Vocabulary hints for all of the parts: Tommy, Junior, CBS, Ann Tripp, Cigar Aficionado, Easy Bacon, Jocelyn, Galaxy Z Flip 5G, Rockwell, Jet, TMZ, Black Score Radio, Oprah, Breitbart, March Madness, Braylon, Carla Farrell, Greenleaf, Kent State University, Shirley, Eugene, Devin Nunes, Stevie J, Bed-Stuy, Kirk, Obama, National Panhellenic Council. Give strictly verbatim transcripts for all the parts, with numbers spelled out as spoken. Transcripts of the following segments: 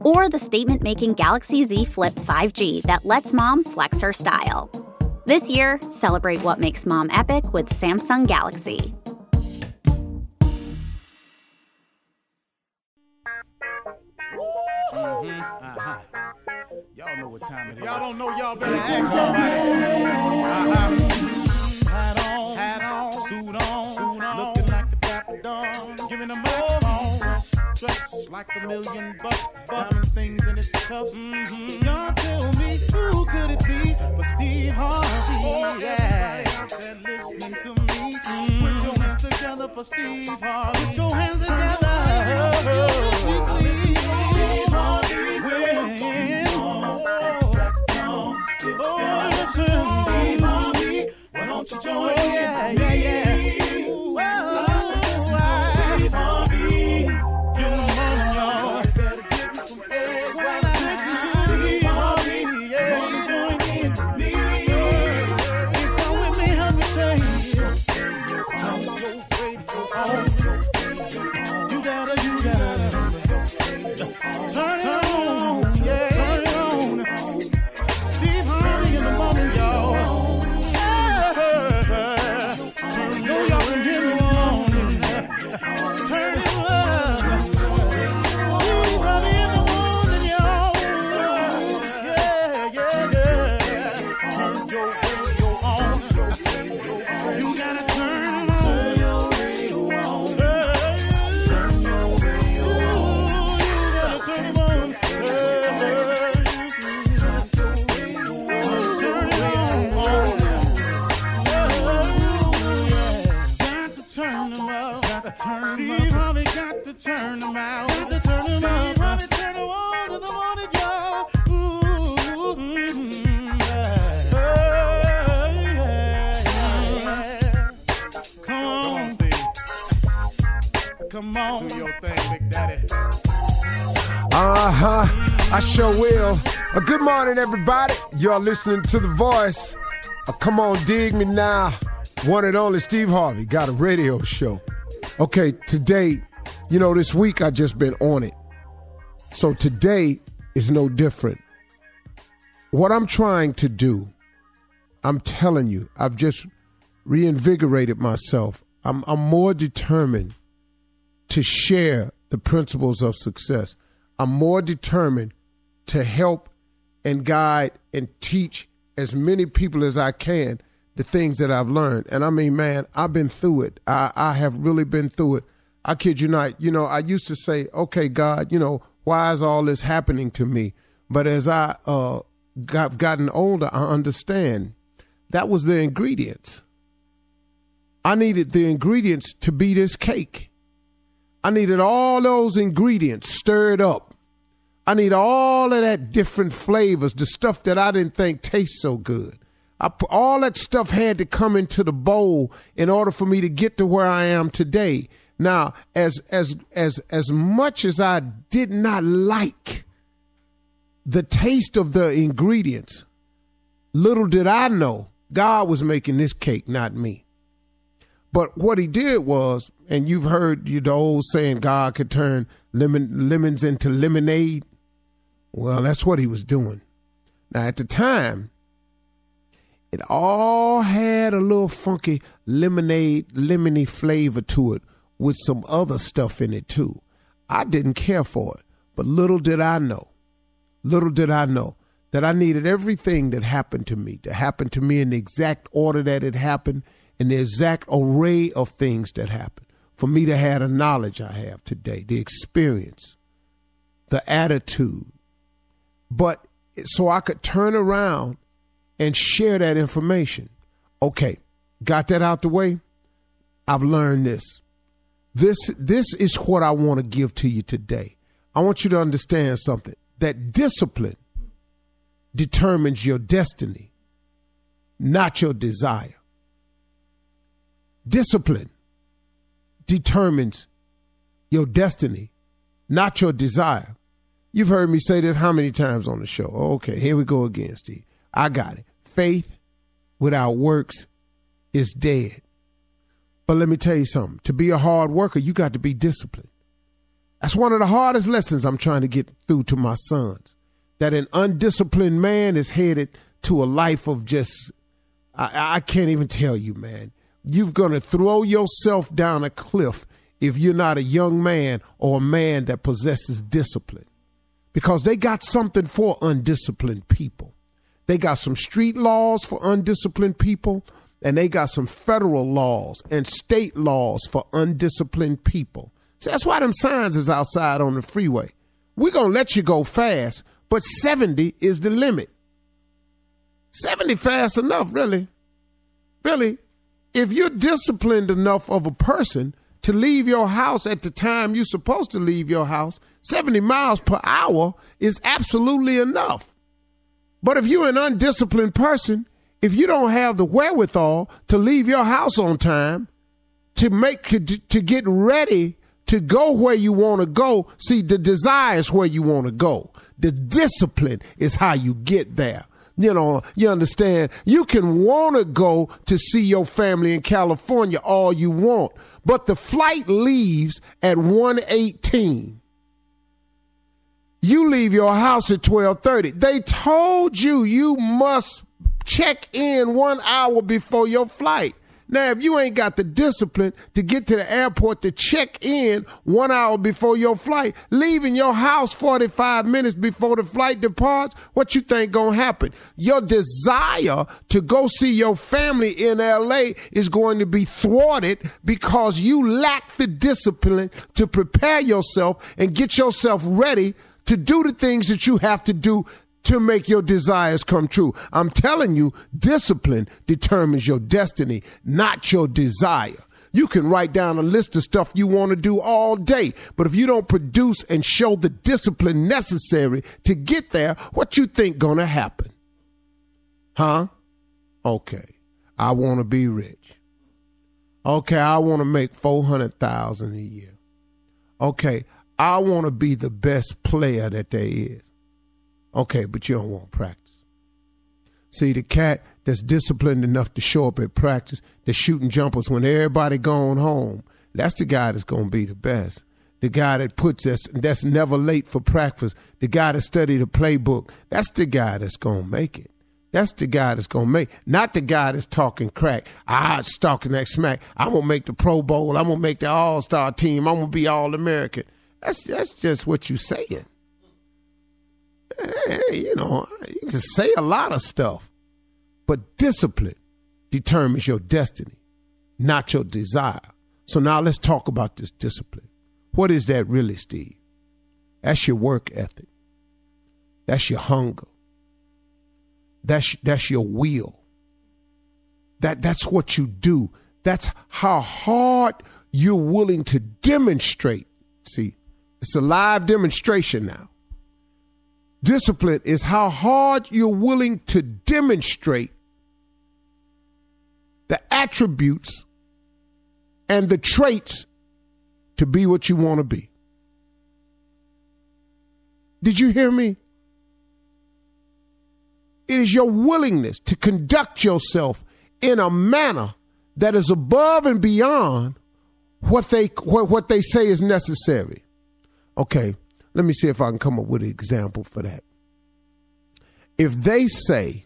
or the statement-making Galaxy Z Flip five G that lets mom flex her style. This year, celebrate what makes mom epic with Samsung Galaxy. Mm-hmm. Uh-huh. Y'all know what time it is. Y'all don't know, y'all better ask somebody. Uh-huh. Hat on, hat on, suit on, suit on. Looking like the Papa Don, giving them up. Dressed like a million bucks, bucks, things in his cups. Mm-hmm. Y'all tell me, who could it be but Steve Harvey? Oh, yeah. Everybody listening to me. Mm-hmm. Put your hands together for Steve Harvey. Put your hands together. Oh, oh, oh. Uh-huh, I sure will. Uh, good morning, everybody. Y'all listening to The Voice. Uh, come on, dig me now. One and only Steve Harvey got a radio show. Okay, today, you know, this week I just been on it. So today is no different. What I'm trying to do, I'm telling you, I've just reinvigorated myself. I'm, I'm more determined to share the principles of success. I'm more determined to help and guide and teach as many people as I can the things that I've learned. And I mean, man, I've been through it. I, I have really been through it. I kid you not. You know, I used to say, okay, God, you know, why is all this happening to me? But as I uh, got gotten older, I understand that was the ingredients. I needed the ingredients to be this cake. I needed all those ingredients stirred up. I need all of that different flavors, the stuff that I didn't think tastes so good. I, all that stuff had to come into the bowl in order for me to get to where I am today. Now, as as as as much as I did not like the taste of the ingredients, little did I know God was making this cake, not me. But what he did was, and you've heard the old saying, God could turn lemon, lemons into lemonade. Well, that's what he was doing. Now, at the time, it all had a little funky lemonade, lemony flavor to it with some other stuff in it, too. I didn't care for it, but little did I know, little did I know that I needed everything that happened to me to happen to me in the exact order that it happened and the exact array of things that happened for me to have the knowledge I have today, the experience, the attitude. But so I could turn around and share that information. Okay, got that out the way. I've learned this. This, this is what I want to give to you today. I want you to understand something, that discipline determines your destiny, not your desire. Discipline determines your destiny, not your desire. You've heard me say this how many times on the show? Okay, here we go again, Steve. I got it. Faith without works is dead. But let me tell you something. To be a hard worker, you got to be disciplined. That's one of the hardest lessons I'm trying to get through to my sons, that an undisciplined man is headed to a life of just, I, I can't even tell you, man. You're going to throw yourself down a cliff if you're not a young man or a man that possesses discipline. Because they got something for undisciplined people. They got some street laws for undisciplined people, and they got some federal laws and state laws for undisciplined people. So that's why them signs is outside on the freeway. We're going to let you go fast, but seventy is the limit. seventy fast enough, really. Really, if you're disciplined enough of a person to leave your house at the time you're supposed to leave your house, seventy miles per hour is absolutely enough. But if you're an undisciplined person, if you don't have the wherewithal to leave your house on time, to make to get ready to go where you want to go, see, the desire is where you want to go. The discipline is how you get there. You know, you understand, you can want to go to see your family in California all you want, but the flight leaves at one eighteen. You leave your house at twelve thirty. They told you you must check in one hour before your flight. Now, if you ain't got the discipline to get to the airport to check in one hour before your flight, leaving your house forty-five minutes before the flight departs, what you think gonna happen? Your desire to go see your family in L A is going to be thwarted because you lack the discipline to prepare yourself and get yourself ready to do the things that you have to do to make your desires come true. I'm telling you, discipline determines your destiny, not your desire. You can write down a list of stuff you want to do all day, but if you don't produce and show the discipline necessary to get there, what you think gonna happen? Huh? Okay, I want to be rich. Okay, I want to make four hundred thousand dollars a year. Okay, I want to be the best player that there is. Okay, but you don't want practice. See, the cat that's disciplined enough to show up at practice, that's shooting jumpers when everybody gone home, that's the guy that's going to be the best. The guy that puts us, that's never late for practice. The guy that studied the playbook, that's the guy that's going to make it. That's the guy that's going to make, not the guy that's talking crack. I'm talking that smack. I'm going to make the Pro Bowl. I'm going to make the All-Star team. I'm going to be All-American. That's, that's just what you're saying. Hey, you know, you can just say a lot of stuff, but discipline determines your destiny, not your desire. So now let's talk about this discipline. What is that really, Steve? That's your work ethic. That's your hunger. That's, that's your will. That, that's what you do. That's how hard you're willing to demonstrate. See, it's a live demonstration now. Discipline is how hard you're willing to demonstrate the attributes and the traits to be what you want to be. Did you hear me? It is your willingness to conduct yourself in a manner that is above and beyond what they what, what they say is necessary. Okay. Let me see if I can come up with an example for that. If they say,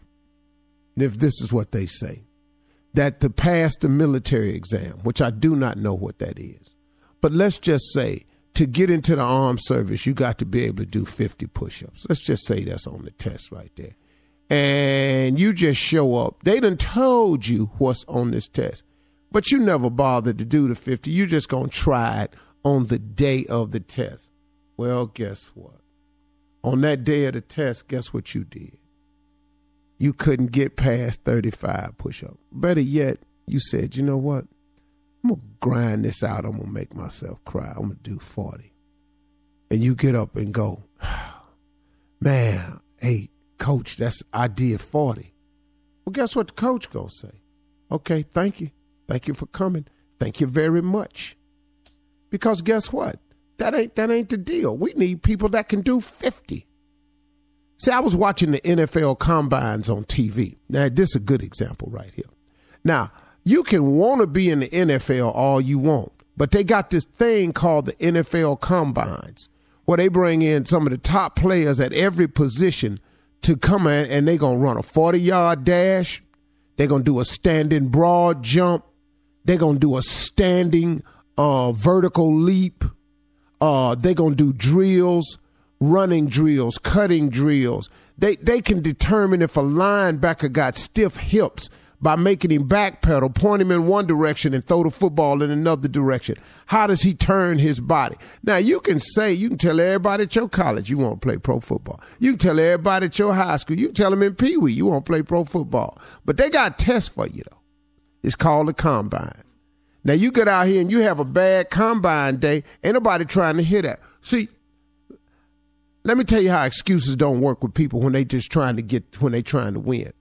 if this is what they say, that to pass the military exam, which I do not know what that is, but let's just say to get into the armed service, you got to be able to do fifty push-ups. Let's just say that's on the test right there. And you just show up. They done told you what's on this test, but you never bothered to do the fifty. You just going to try it on the day of the test. Well, guess what? On that day of the test, guess what you did? You couldn't get past thirty-five push-ups. Better yet, you said, you know what? I'm going to grind this out. I'm going to make myself cry. I'm going to do forty. And you get up and go, man, hey, coach, that's I did forty. Well, guess what the coach going to say? Okay, thank you. Thank you for coming. Thank you very much. Because guess what? That ain't that ain't the deal. We need people that can do fifty. See, I was watching the N F L combines on T V. Now, this is a good example right here. Now, you can want to be in the N F L all you want, but they got this thing called the N F L Combines where they bring in some of the top players at every position to come in, and they're going to run a forty-yard dash. They're going to do a standing broad jump. They're going to do a standing uh, vertical leap. Uh, they're going to do drills, running drills, cutting drills. They, they can determine if a linebacker got stiff hips by making him backpedal, point him in one direction and throw the football in another direction. How does he turn his body? Now, you can say, you can tell everybody at your college you want to play pro football. You can tell everybody at your high school. You can tell them in Pee Wee you want to play pro football. But they got tests for you, though. It's called the combines. Now, you get out here and you have a bad combine day. Ain't nobody trying to hear that. See, let me tell you how excuses don't work with people when they just trying to get, when they trying to win.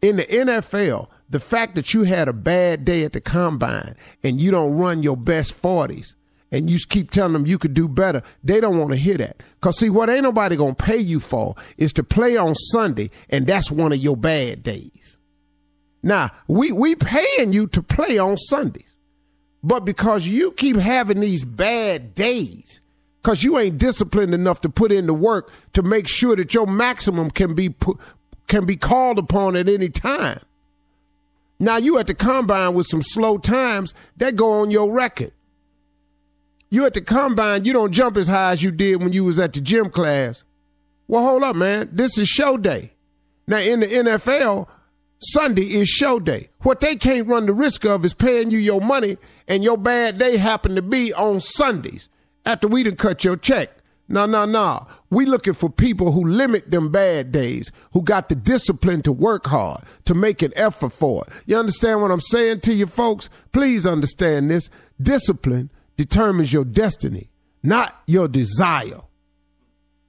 In the N F L, the fact that you had a bad day at the combine and you don't run your best forties and you keep telling them you could do better, they don't want to hear that. Because, see, what ain't nobody going to pay you for is to play on Sunday, and that's one of your bad days. Now, we, we paying you to play on Sundays, but because you keep having these bad days, because you ain't disciplined enough to put in the work to make sure that your maximum can be pu- can be called upon at any time. Now, you at the combine with some slow times that go on your record. You at the combine, you don't jump as high as you did when you was at the gym class. Well, hold up, man. This is show day. Now, in the N F L, Sunday is show day. What they can't run the risk of is paying you your money and your bad day happen to be on Sundays after we done cut your check. No, no, no. We looking for people who limit them bad days, who got the discipline to work hard, to make an effort for it. You understand what I'm saying to you folks? Please understand this. Discipline determines your destiny, not your desire.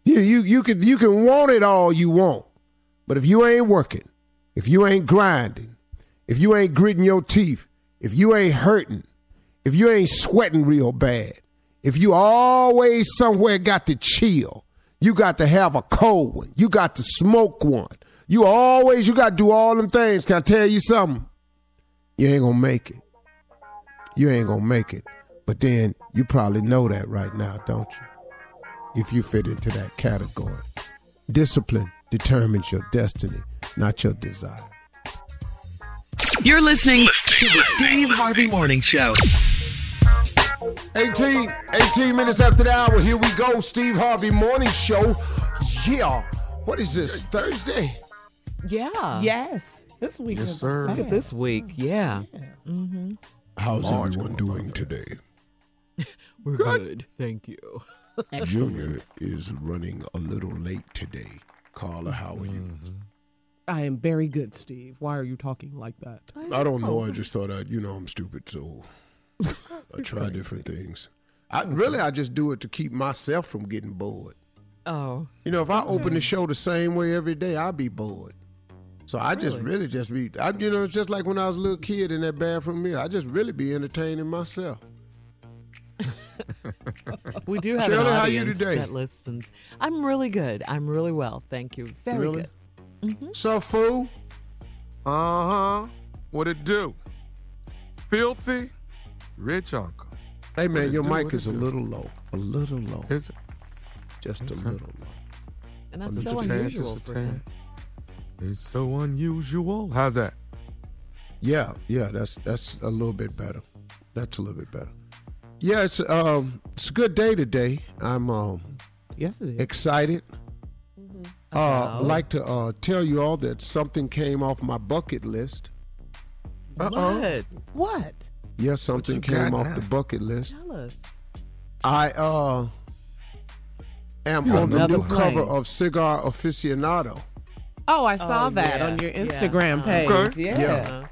You, you, you can, you can want it all you want, but if you ain't working, if you ain't grinding, if you ain't gritting your teeth, if you ain't hurting, if you ain't sweating real bad, if you always somewhere got to chill, you got to have a cold one, you got to smoke one, you always, you got to do all them things, can I tell you something? You ain't going to make it. You ain't going to make it. But then you probably know that right now, don't you? If you fit into that category. Discipline determines your destiny, not your desire. You're listening to the Steve Harvey Morning Show. eighteen, eighteen minutes after the hour, here we go. Steve Harvey Morning Show. Yeah. What is this, Thursday? Yeah. Yes. This week. Yes, sir. Look at this week. Yeah. yeah. Mm-hmm. How's March everyone doing today? We're good. good. Thank you. Junior is running a little late today. Carla, how are you? Mm-hmm. I am very good, Steve. Why are you talking like that? I don't, I don't know. know. I just thought, I, you know, I'm stupid, so... I try different things. I really, I just do it to keep myself from getting bored. Oh. You know, if I open the show the same way every day, I'll be bored. So I really? just really just be, I, you know, it's just like when I was a little kid in that bathroom mirror. I just really be entertaining myself. We do have Shirley, an audience how you today? that listens. I'm really good. I'm really well. Thank you. Very really? good. Mm-hmm. So, fool. Uh-huh. What it do? Filthy. Rich uncle. Hey, man, your do, mic is a do? little low. A little low. Is it? Just okay. a little low. And that's so unusual for him. It's so unusual. How's that? Yeah, yeah, that's that's a little bit better. That's a little bit better. Yeah, it's um, it's a good day today. I'm um, yes, it is. excited. Mm-hmm. Uh, I'd like to uh, tell you all that something came off my bucket list. Uh-oh. What? What? Yeah, something came off now? the bucket list. Tell us. I uh, am You're on the new plane. cover of Cigar Aficionado. Oh, I saw oh, that yeah. on your Instagram yeah. page. Okay. Yeah. yeah.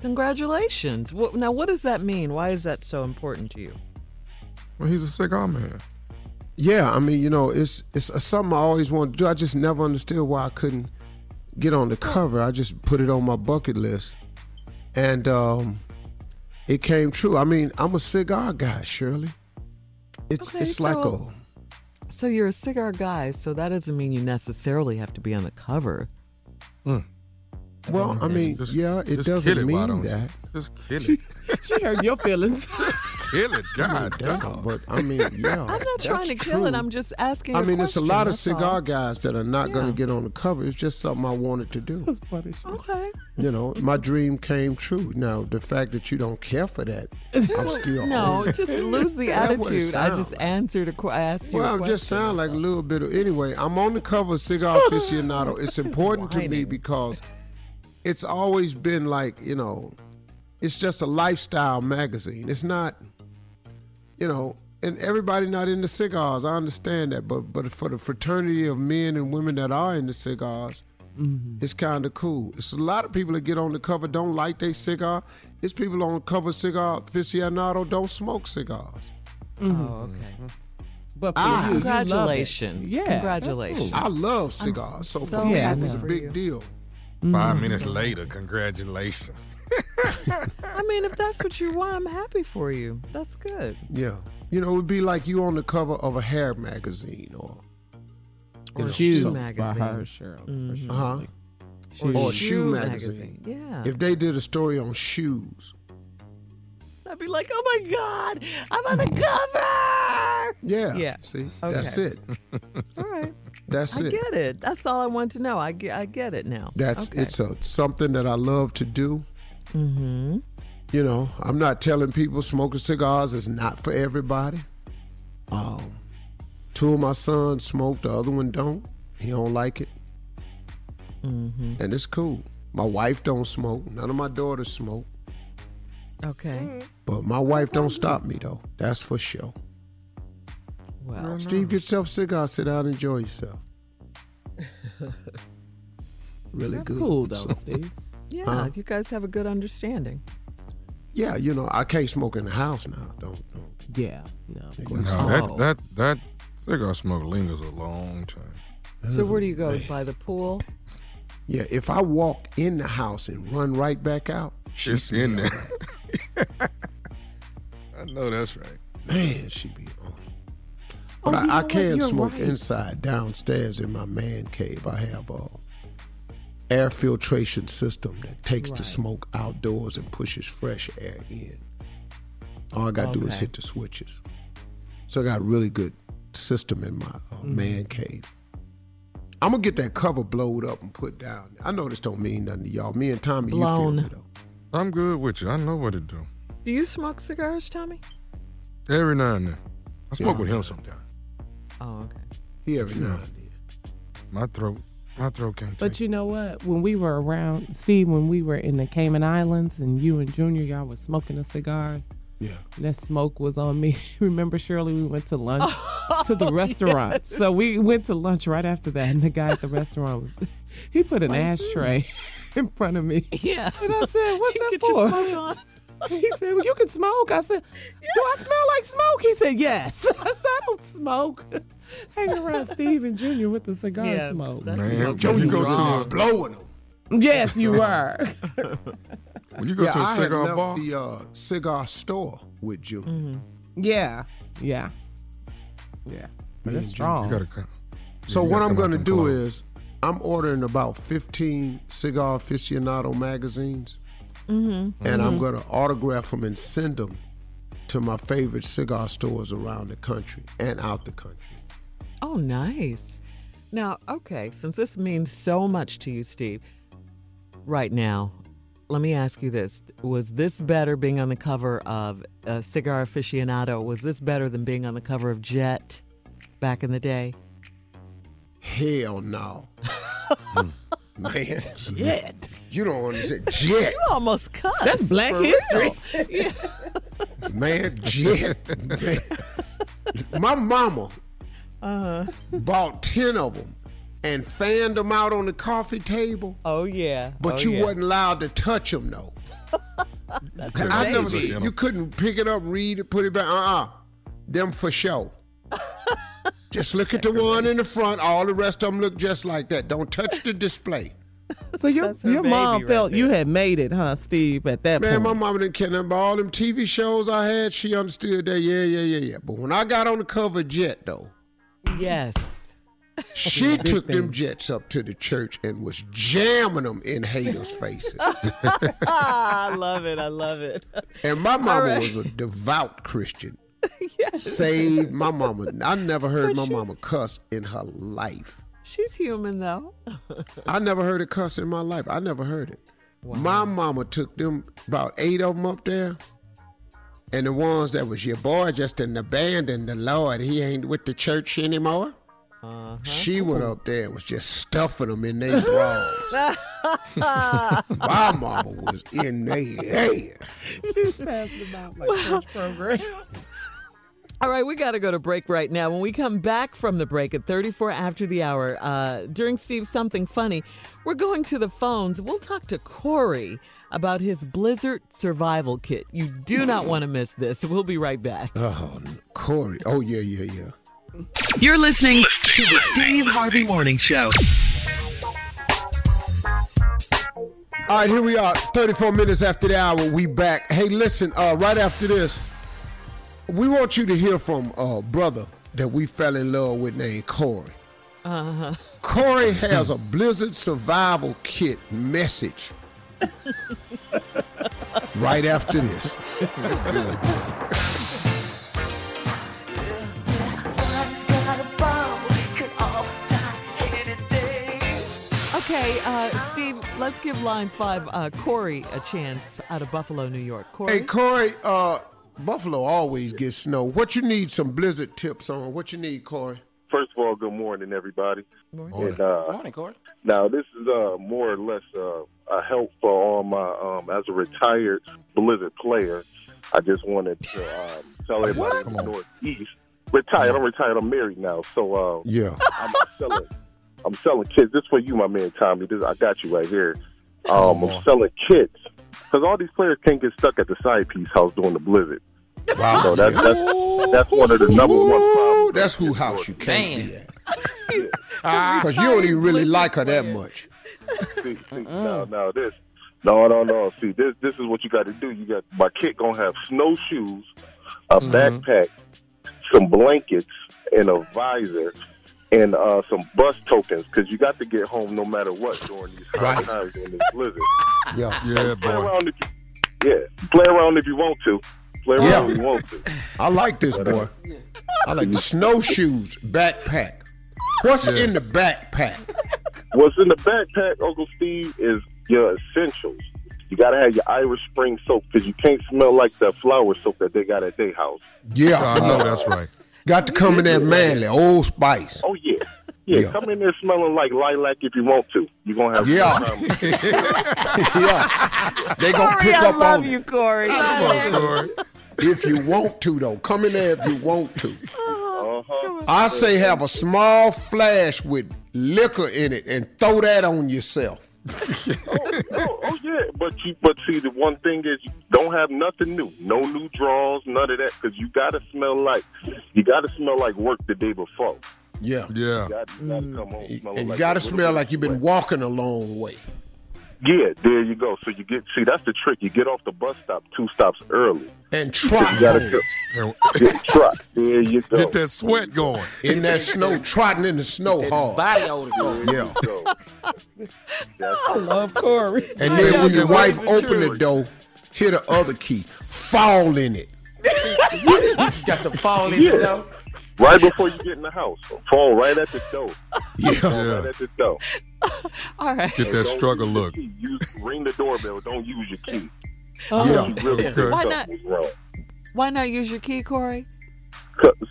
Congratulations. Well, now, what does that mean? Why is that so important to you? Well, he's a cigar man. Yeah, I mean, you know, it's it's something I always wanted to do. I just never understood why I couldn't get on the cover. I just put it on my bucket list. And um, it came true. I mean, I'm a cigar guy, Shirley. It's okay, it's so, like a... So you're a cigar guy, so that doesn't mean you necessarily have to be on the cover. Mm. Well, I mean, just, yeah, it doesn't it, mean that. Just kill it. She hurt your feelings. Just kill it, God. No doubt, but I mean, yeah. I'm not trying to kill true. it. I'm just asking. I mean, question, it's a lot of cigar all. guys that are not yeah. going to get on the cover. It's just something I wanted to do. That's funny. Okay. You know, my dream came true. Now, the fact that you don't care for that, I'm still. no, on. just lose the attitude. I just like. answered a question. Well, I just sound like a little bit of. Anyway, I'm on the cover of Cigar Aficionado. It's important to me because. It's always been like, you know, it's just a lifestyle magazine. It's not, you know, and everybody not into cigars. I understand that. But but for the fraternity of men and women that are into cigars, mm-hmm. it's kind of cool. It's a lot of people that get on the cover don't like their cigar. It's people on the cover of Cigar Aficionado don't smoke cigars. Mm-hmm. Oh, okay. Mm-hmm. But I, you, congratulations. You yeah, congratulations. Cool. I love cigars. So, so for me, yeah, it was a big you. deal. Five mm-hmm. minutes later, congratulations. I mean, if that's what you want, I'm happy for you. That's good. Yeah. You know, it would be like you on the cover of a hair magazine or... Or a shoe magazine. By her, Cheryl, mm-hmm. sure. Uh-huh. Shoes. Or a shoe magazine. magazine. Yeah. If they did a story on shoes... I'd be like, oh my God, I'm on the cover! Yeah. Yeah. See? Okay. That's it. All right. That's I it. I get it. That's all I want to know. I get, I get it now. That's okay. It's a, something that I love to do. Mm-hmm. You know, I'm not telling people smoking cigars is not for everybody. Um, two of my sons smoke, the other one don't. He don't like it. Mm-hmm. And it's cool. My wife don't smoke. None of my daughters smoke. Okay. But my wife That's don't stop me, though. That's for sure. Well, Steve, get yourself a cigar. Sit down and enjoy yourself. Really That's good. That's cool, though, so, Steve. Yeah, huh? You guys have a good understanding. Yeah, you know, I can't smoke in the house now. Don't. don't. Yeah. No, of course. no that, that, that cigar smoke lingers a long time. So oh, where do you go? Man. By the pool? Yeah, if I walk in the house and run right back out, she's in there. I know that's right. Man, she be on it. But oh, I, I can smoke right. inside, downstairs in my man cave. I have a air filtration system that takes right. the smoke outdoors and pushes fresh air in. All I got to okay. do is hit the switches. So I got a really good system in my uh, mm-hmm. man cave. I'm going to get that cover blowed up and put down. I know this don't mean nothing to y'all. Me and Tommy, Blown. you feel me though. I'm good with you. I know what to do. Do you smoke cigars, Tommy? Every now and then. I smoke yeah. with him sometimes. Oh, okay. He every now and then. My throat, my throat can't. But you know what? When we were around, Steve, when we were in the Cayman Islands, and you and Junior, y'all was smoking the cigars. Yeah. And that smoke was on me. Remember, Shirley, we went to lunch oh, to the restaurant. Yes. So we went to lunch right after that, and the guy at the restaurant was, he put an ashtray in front of me. Yeah. And I said, what's that for? Smoke on. He said, well, you can smoke. I said, yeah. do I smell like smoke? He said, yes. I said, I don't smoke. Hanging around Steve and Junior with the cigar yeah, smoke. Man, Joe, you go to blowing them. Yes, you were. When you go yeah, to a I cigar had bar. the uh, cigar store with Junior. Mm-hmm. Yeah. Yeah. Yeah. Man, that's strong. You gotta come. So you what I'm going to do is I'm ordering about fifteen Cigar Aficionado magazines, mm-hmm. and mm-hmm. I'm going to autograph them and send them to my favorite cigar stores around the country and out the country. Oh, nice. Now, okay, since this means so much to you, Steve, right now, let me ask you this. Was this better, being on the cover of uh, Cigar Aficionado, was this better than being on the cover of Jet back in the day? Hell no. Man. Jet. You don't understand. Jet. You almost cut. That's Black history. Yeah. Man, Jet. Man. My mama uh-huh. bought ten of them and fanned them out on the coffee table. Oh, yeah. But oh, you yeah. wasn't allowed to touch them, though. That's I never see, you couldn't pick it up, read it, put it back. Uh-uh. Them for sure. Just look at the one in the front. All the rest of them look just like that. Don't touch the display. So your your mom felt you had made it, huh, Steve, at that point? Man, my mama didn't care nothing about all them T V shows I had. She understood that, yeah, yeah, yeah, yeah. But when I got on the cover of Jet, though. Yes. She took them Jets up to the church and was jamming them in haters' faces. I love it. I love it. And my mama right. was a devout Christian. Yes. Saved my mama. I never heard my mama cuss in her life. She's human, though. I never heard a cuss in my life. I never heard it. Wow. My mama took them, about eight of them up there, and the ones that was your boy just didn't abandon the Lord. He ain't with the church anymore. Uh-huh. She went up there and was just stuffing them in their bras. My mama was in their head. She was passing them out like well, church programs. All right, we got to go to break right now. When we come back from the break at thirty-four after the hour, uh, during Steve's Something Funny, we're going to the phones. We'll talk to Corey about his Blizzard survival kit. You do not want to miss this. We'll be right back. Oh, Corey. Oh, yeah, yeah, yeah. You're listening to the Steve Harvey Morning Show. All right, here we are, thirty-four minutes after the hour. We back. Hey, listen, uh, right after this, we want you to hear from a brother that we fell in love with named Corey. Uh-huh. Corey has a Blizzard survival kit message right after this. Okay, uh, Steve, let's give line five uh, Corey a chance out of Buffalo, New York. Corey? Hey, Corey, uh, Buffalo always gets snow. What you need some blizzard tips on? What you need, Corey? First of all, good morning, everybody. Morning, and, uh, morning Corey. Now, this is uh, more or less uh, a help for all my, um, as a retired Blizzard player, I just wanted to uh, tell everybody in the Northeast. Retired, I'm retired, I'm married now, so uh, yeah. I'm selling. I'm selling kits. This is for you, my man, Tommy. This, I got you right here. Um, I'm selling kits. Because all these players can't get stuck at the side piece house during the blizzard. Wow. So that's, yeah. that's, that's one of the number one problems. That's who house you can't be at. Because you don't even really like her that much. See, see, no, no, this. No, no, no. See, this this is what you got to do. You got my kit going to have snowshoes, a mm-hmm. backpack, some blankets, and a visor. And uh, some bus tokens, because you got to get home no matter what during these hot right. times in this blizzard. Yeah, yeah, play boy. Around if you, yeah, play around if you want to. Play around yeah. if you want to. I like this, but, boy. Yeah. I like the snowshoes, backpack. What's yes. in the backpack? What's in the backpack, Uncle Steve, is your essentials. You got to have your Irish Spring soap, because you can't smell like the flower soap that they got at their house. Yeah, I know that's right. Got to come in there manly, Old Spice. Oh, yeah. Yeah, yeah. Come in there smelling like lilac if you want to. You're going to have yeah. some time. yeah. They're going to pick I up on I love you, Corey. Come on, Corey. If you want to, though. Come in there if you want to. Uh-huh. I say have a small flask with liquor in it and throw that on yourself. oh, oh, oh, yeah. But, you, but see, the one thing is you don't have nothing new. No new draws, none of that, because you got to smell like you got to smell like work the day before. Yeah. Yeah. You got to come home and smell and like you got to smell like you've been walking a long way. Yeah, there you go. So you get, see, that's the trick. You get off the bus stop two stops early. And trot. You gotta go. Get trot. There you go. Get that sweat going. In that snow, trotting in the snow hard. Body odor. Yeah. Go. I love Corey. And then I when your wife open the door, hit the other key. Fall in it. You got to fall in yeah. the door. Right before you get in the house. Fall right at the door. Yeah. Fall right at the door. All right. Get that struggle look. Use, ring the doorbell. Don't use your key. Oh. Yeah. You really yeah. Why not? Why not use your key, Corey?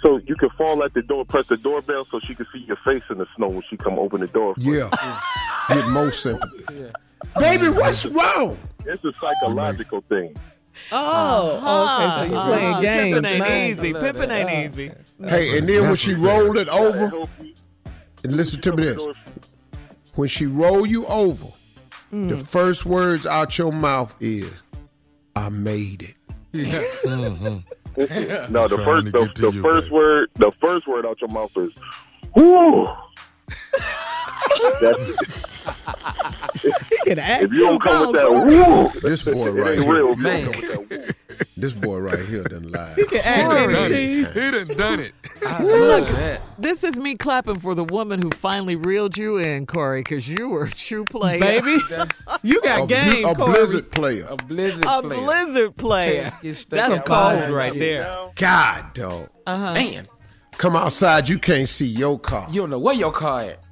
So you can fall at the door, press the doorbell, so she can see your face in the snow when she come open the door. For yeah, you. Get more simple. Yeah. Baby, what's wrong? It's a psychological thing. Oh, uh-huh. Okay. So you playing uh-huh. games? Pimpin' ain't man. easy. Pimpin' ain't uh-huh. easy. Hey, and then when she rolled it over, and listen to me this: when she roll you over, mm. the first words out your mouth is, "I made it." Yeah. Mm-hmm. No, the first the, the you, first baby. word the first word out your mouth is whoo. That's it. If you don't come with that whoo, this boy right here, real, man. This boy right here done lied. He, he, he done done it. I Look, that. This is me clapping for the woman who finally reeled you in, Corey, because you were a true player. Baby, you got a game, bl- a Corey. Blizzard player. A blizzard a player. A blizzard player. That's cold right there. God, dog. Uh-huh. Man. Come outside, you can't see your car. You don't know where your car at.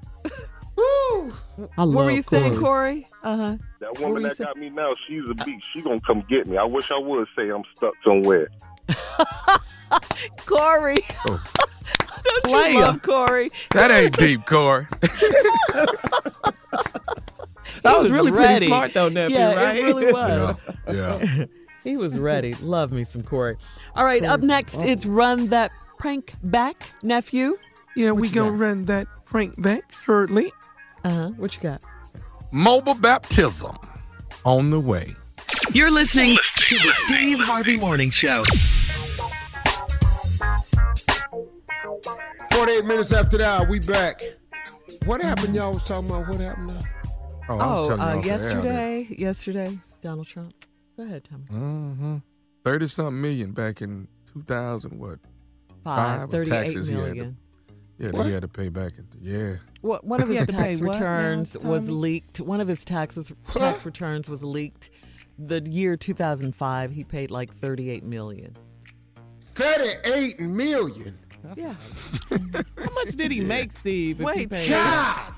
Woo. I love what were you Corey. saying, Corey? Uh-huh. That woman that saying? got me now, she's a beast. She gonna come get me. I wish I would say I'm stuck somewhere. Corey. Oh. Don't Play you love em. Corey? That ain't deep, Corey. That was, was really ready. pretty smart, though, nephew, yeah, right? It really was. Yeah. yeah. He was ready. Love me some Corey. All right, Corey. Up next, oh. it's Run That Prank Back, nephew. Yeah, what we gonna got? run that prank back shortly. Uh-huh. What you got? Mobile baptism on the way. You're listening to the Steve Harvey Morning Show. forty-eight minutes after that, we back. What happened? Y'all was talking about what happened now? Oh, I was oh telling uh, yesterday, yesterday, Donald Trump. Go ahead, Tommy. Mm-hmm. thirty-something million back in two thousand, what? Five, thirty-eight million. Yeah, what? He had to pay back. Into, yeah. Well, one of his tax returns now, was leaked. One of his taxes tax returns was leaked. The year two thousand five, he paid like thirty-eight million dollars. thirty-eight million dollars? That's yeah. How much did he yeah. make, Steve? Wait, God.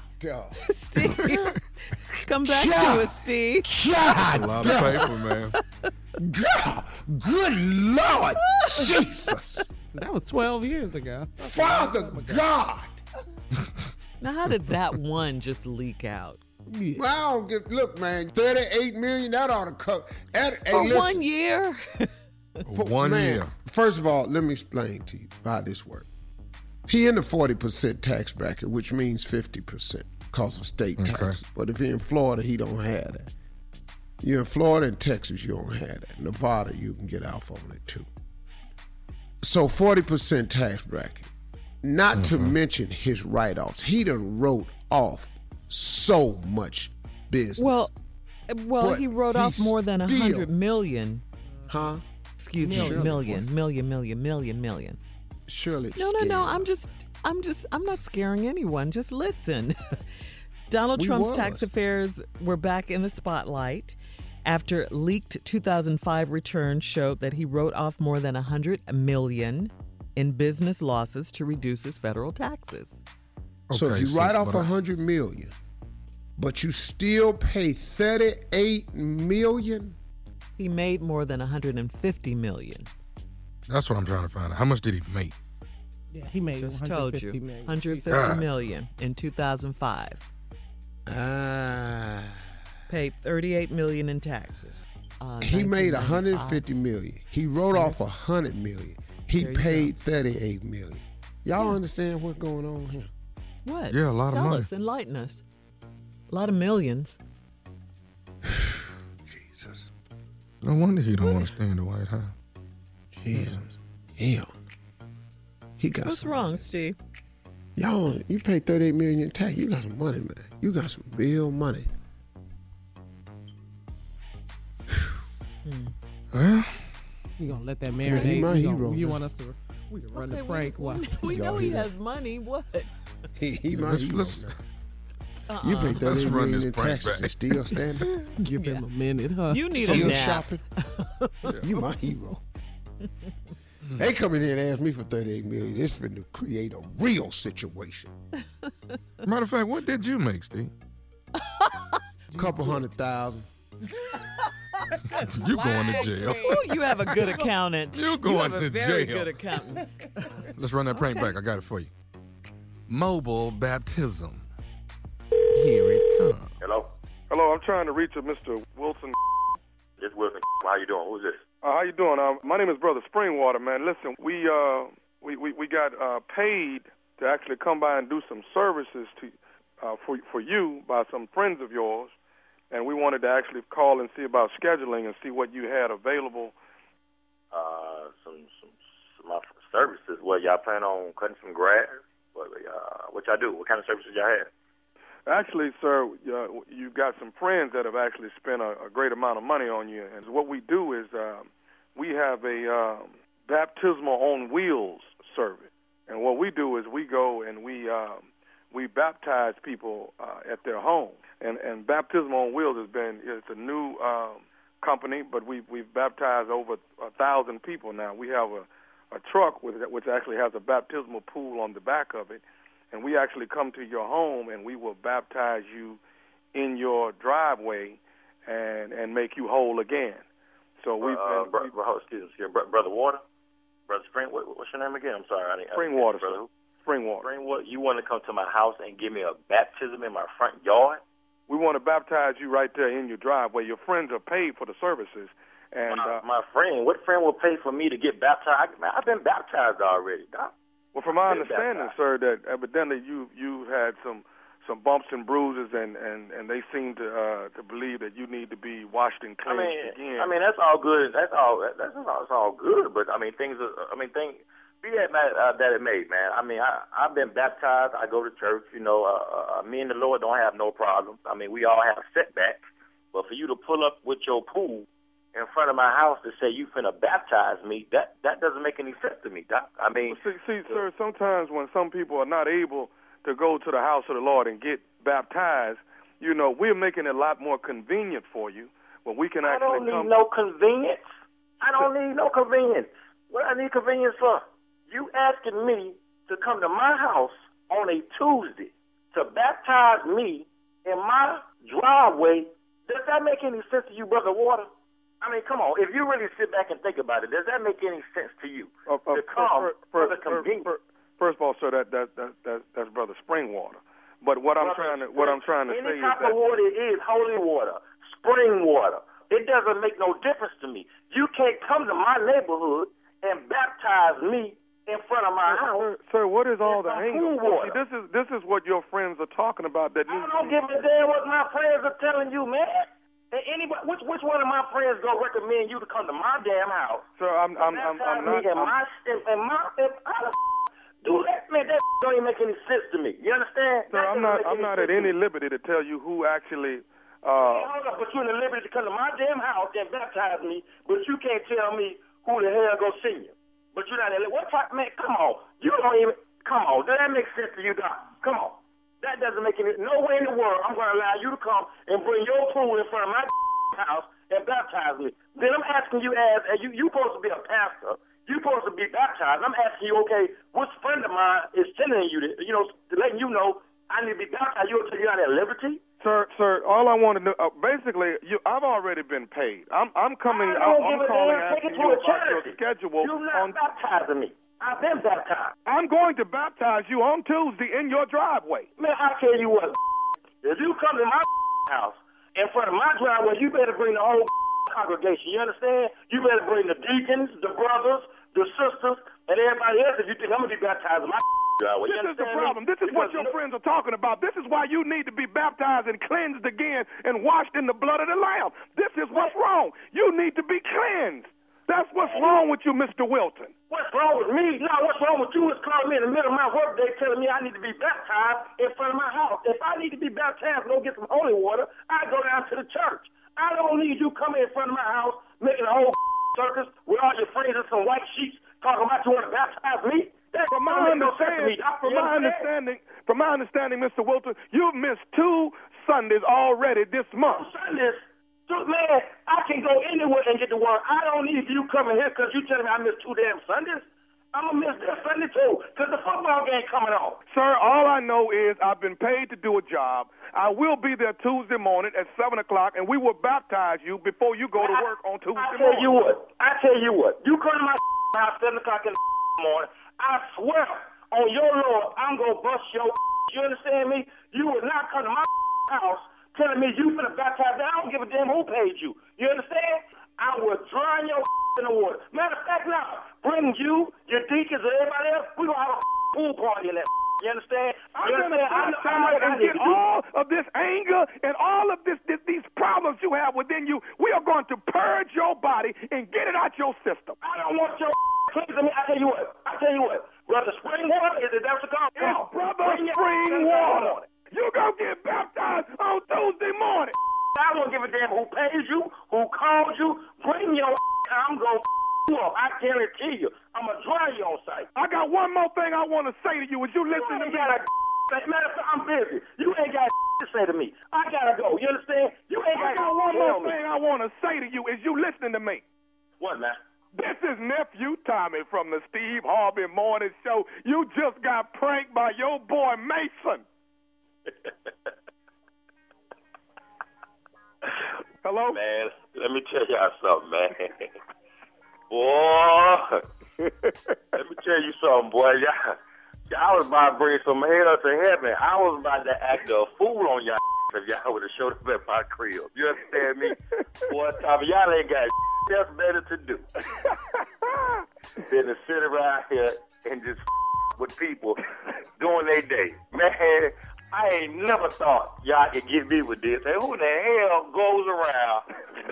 Steve, come back God. to us, Steve. God. That's a lot of paper, man. God. Good Lord. Jesus. That was twelve years ago. Father God. Now, how did that one just leak out? Yeah. Well, I don't give, look, man, thirty-eight million dollars, that ought to cover. That, hey, for listen, one year? For one man, year. First of all, let me explain to you how this works. He in the forty percent tax bracket, which means fifty percent because of state okay. taxes. But if you're in Florida, he don't have that. You're in Florida and Texas, you don't have that. Nevada, you can get off on it, too. So forty percent tax bracket, not mm-hmm. to mention his write-offs. He done wrote off so much business. Well, well, but he wrote he off more than one hundred million. Huh? Excuse me, million, million, million, million, million, million. Surely. No, no, no, I'm just, I'm just, I'm not scaring anyone. Just listen. Donald we Trump's was. tax affairs were back in the spotlight after leaked two thousand five returns showed that he wrote off more than one hundred million dollars in business losses to reduce his federal taxes. Okay, so if you so write off one hundred million dollars, but you still pay thirty-eight million dollars? He made more than one hundred fifty million dollars. That's what I'm trying to find out. How much did he make? Yeah, he made Just told you, million. one hundred fifty million dollars in two thousand five. Ah... Paid thirty-eight million dollars in taxes. Uh, he made one hundred fifty million dollars. He wrote off one hundred million dollars. He paid go. thirty-eight million dollars. Y'all yeah. understand what's going on here? What? Yeah, a lot Tell of money. Us, enlighten us. A lot of millions. Jesus. No wonder he don't what? want to stay in the White House. Jesus. Damn. He got What's some wrong, money. Steve? Y'all, you paid thirty-eight million dollars in tax. You got some money, man. You got some real money. Hmm. Well, you gonna let that marinate? Yeah, he gonna, you want us to? We can run okay, the prank. We, we, we know he has money. What? He, he my let's, hero. Let's, uh-uh. You pay thirty million in taxes and still standing. Give yeah. him a minute, huh? You need still a nap. Shopping. yeah. You my hero. They come in here and ask me for thirty-eight million. It's finna create a real situation. Matter of fact, what did you make, Steve? A couple hundred thousand. You're going to jail. Ooh, you have a good accountant. You're going you have to a very jail. Good accountant. Let's run that prank okay. back. I got it for you. Mobile baptism. Here it comes. Hello? Hello, I'm trying to reach a Mister Wilson. It's Wilson. How you doing? Who's this? Uh, how you doing? Um, my name is Brother Springwater, man. Listen, we uh, we, we, we got uh, paid to actually come by and do some services to uh, for for you by some friends of yours, and we wanted to actually call and see about scheduling and see what you had available. Uh, some some, some services. What y'all plan on cutting some grass? What uh, what y'all do? What kind of services y'all have? Actually, sir, uh, you've got some friends that have actually spent a, a great amount of money on you. And what we do is uh, we have a um, baptismal on wheels service. And what we do is we go and we um, we baptize people uh, at their home. And and baptismal on wheels has been it's a new um, company, but we we've baptized over a thousand people now. We have a, a truck with which actually has a baptismal pool on the back of it. And we actually come to your home, and we will baptize you in your driveway and and make you whole again. So we've uh, been... Bro, we've, bro, excuse me, Brother Water? Brother Spring... What, what's your name again? I'm sorry. I didn't, Springwater, I didn't, brother. Springwater. Springwater. You want to come to my house and give me a baptism in my front yard? We want to baptize you right there in your driveway. Your friends are paid for the services. And My, uh, my friend? What friend will pay for me to get baptized? Man, I've been baptized already, Doc. Well, from my understanding, sir, that evidently you you've had some some bumps and bruises, and, and, and they seem to uh, to believe that you need to be washed and cleansed I mean, again. I mean, that's all good. That's all. That's all. That's all good. But I mean, things. Are, I mean, things. Be that uh, that it may, man. I mean, I I've been baptized. I go to church. You know, uh, uh, me and the Lord don't have no problems. I mean, we all have setbacks. But for you to pull up with your pool in front of my house to say you finna baptize me, that that doesn't make any sense to me, Doc. I mean... Well, see, see so, sir, sometimes when some people are not able to go to the house of the Lord and get baptized, you know, we're making it a lot more convenient for you when we can actually... I don't need no convenience. I don't need no convenience. What I need convenience for? You asking me to come to my house on a Tuesday to baptize me in my driveway, does that make any sense to you, Brother Water? I mean, come on. If you really sit back and think about it, does that make any sense to you uh, uh, to come for the convenience? First, first of all, sir, that that that, that that's Brother Springwater. But what Brother, I'm trying to what I'm trying to say is that any type of water is holy water, spring water. It doesn't make no difference to me. You can't come to my neighborhood and baptize me in front of my house. Sir, sir, what is all the angle? See, this is this is what your friends are talking about. That I don't give a damn what my friends are telling you, man. Anybody, which which one of my friends gonna recommend you to come to my damn house? Sir, I'm I'm I'm, I'm not. And my and my how the do that, man? That don't even make any sense to me. You understand? Sir, I'm not I'm not at any liberty to tell you who actually. Uh, hey, hold up, but you're in the liberty to come to my damn house and baptize me, but you can't tell me who the hell gonna see you. But you're not at what type, man? Come on, you don't even come on. Does that make sense to you, Doc? Come on. That doesn't make any... No way in the world I'm going to allow you to come and bring your pool in front of my house and baptize me. Then I'm asking you as... as you, you're supposed to be a pastor. You're supposed to be baptized. I'm asking you, okay, which friend of mine is sending you to, you know, letting you know I need to be baptized? You're going to take you out at liberty? Sir, sir, all I want to know... Uh, basically, you, I've already been paid. I'm, I'm coming... I don't I'm give calling a damn. Take it to a charity. Your schedule you're not on... baptizing me. I've been baptized. I'm going to baptize you on Tuesday in your driveway. Man, I tell you what, if you come to my house in front of my driveway, you better bring the whole congregation. You understand? You better bring the deacons, the brothers, the sisters, and everybody else if you think I'm going to be baptized in my driveway. This is the problem. This is what your friends are talking about. This is why you need to be baptized and cleansed again and washed in the blood of the Lamb. This is what's wrong. You need to be cleansed. That's what's wrong with you, Mister Wilton. What's wrong with me? No, what's wrong with you is calling me in the middle of my workday telling me I need to be baptized in front of my house. If I need to be baptized and go get some holy water, I go down to the church. I don't need you coming in front of my house making a whole circus with all your friends and some white sheets talking about you want to baptize me. That's from my understanding, from my understanding, from my understanding, Mister Wilton, you've missed two Sundays already this month. Two Sundays. Man, I can go anywhere and get the word. I don't need you coming here because you telling me I missed two damn Sundays. I'm going to miss that Sunday, too, because the football game coming on. Sir, all I know is I've been paid to do a job. I will be there Tuesday morning at seven o'clock, and we will baptize you before you go to work on Tuesday morning. I tell you what. I tell you what. You come to my house seven o'clock in the morning, I swear on your Lord, I'm going to bust your. You understand me? You will not come to my house telling me you finna baptize me. I don't give a damn who paid you. You understand? I will drown your in the water. Matter of fact, now, bring you, your deacons, and everybody else, we're going to have a pool party in that. You understand? You understand? I'm going to baptize and get all of this anger and all of this, this these problems you have within you. We are going to purge your body and get it out your system. I don't want your cleansing me. I tell you what. I tell you what. Brother Spring Water, is it that's called? It's Brother Spring Water. You're going to get baptized on Tuesday morning. I don't give a damn who pays you, who calls you. Bring your and I'm going to you up. I guarantee you. I'm going to drive you on site. I got one more thing I want to say to you. Would you listen you to me? Got a matter of fact, I'm busy. You ain't got to say to me. I got to go. You understand? You ain't got I got one more me. thing I want to say to you. Is you listening to me? What, man? This is Nephew Tommy from the Steve Harvey Morning Show. You just got pranked by your boy Mason. Hello? Man, let me tell y'all something, man. Boy, let me tell you something, boy. Y'all, y'all was about to bring some head up to heaven. I was about to act a fool on y'all if y'all would have showed up at my crib. You understand me? Boy, Tommy, y'all ain't got that's better to do than to sit around here and just with people doing their day. Man, I ain't never thought y'all could get me with this. Hey, who the hell goes around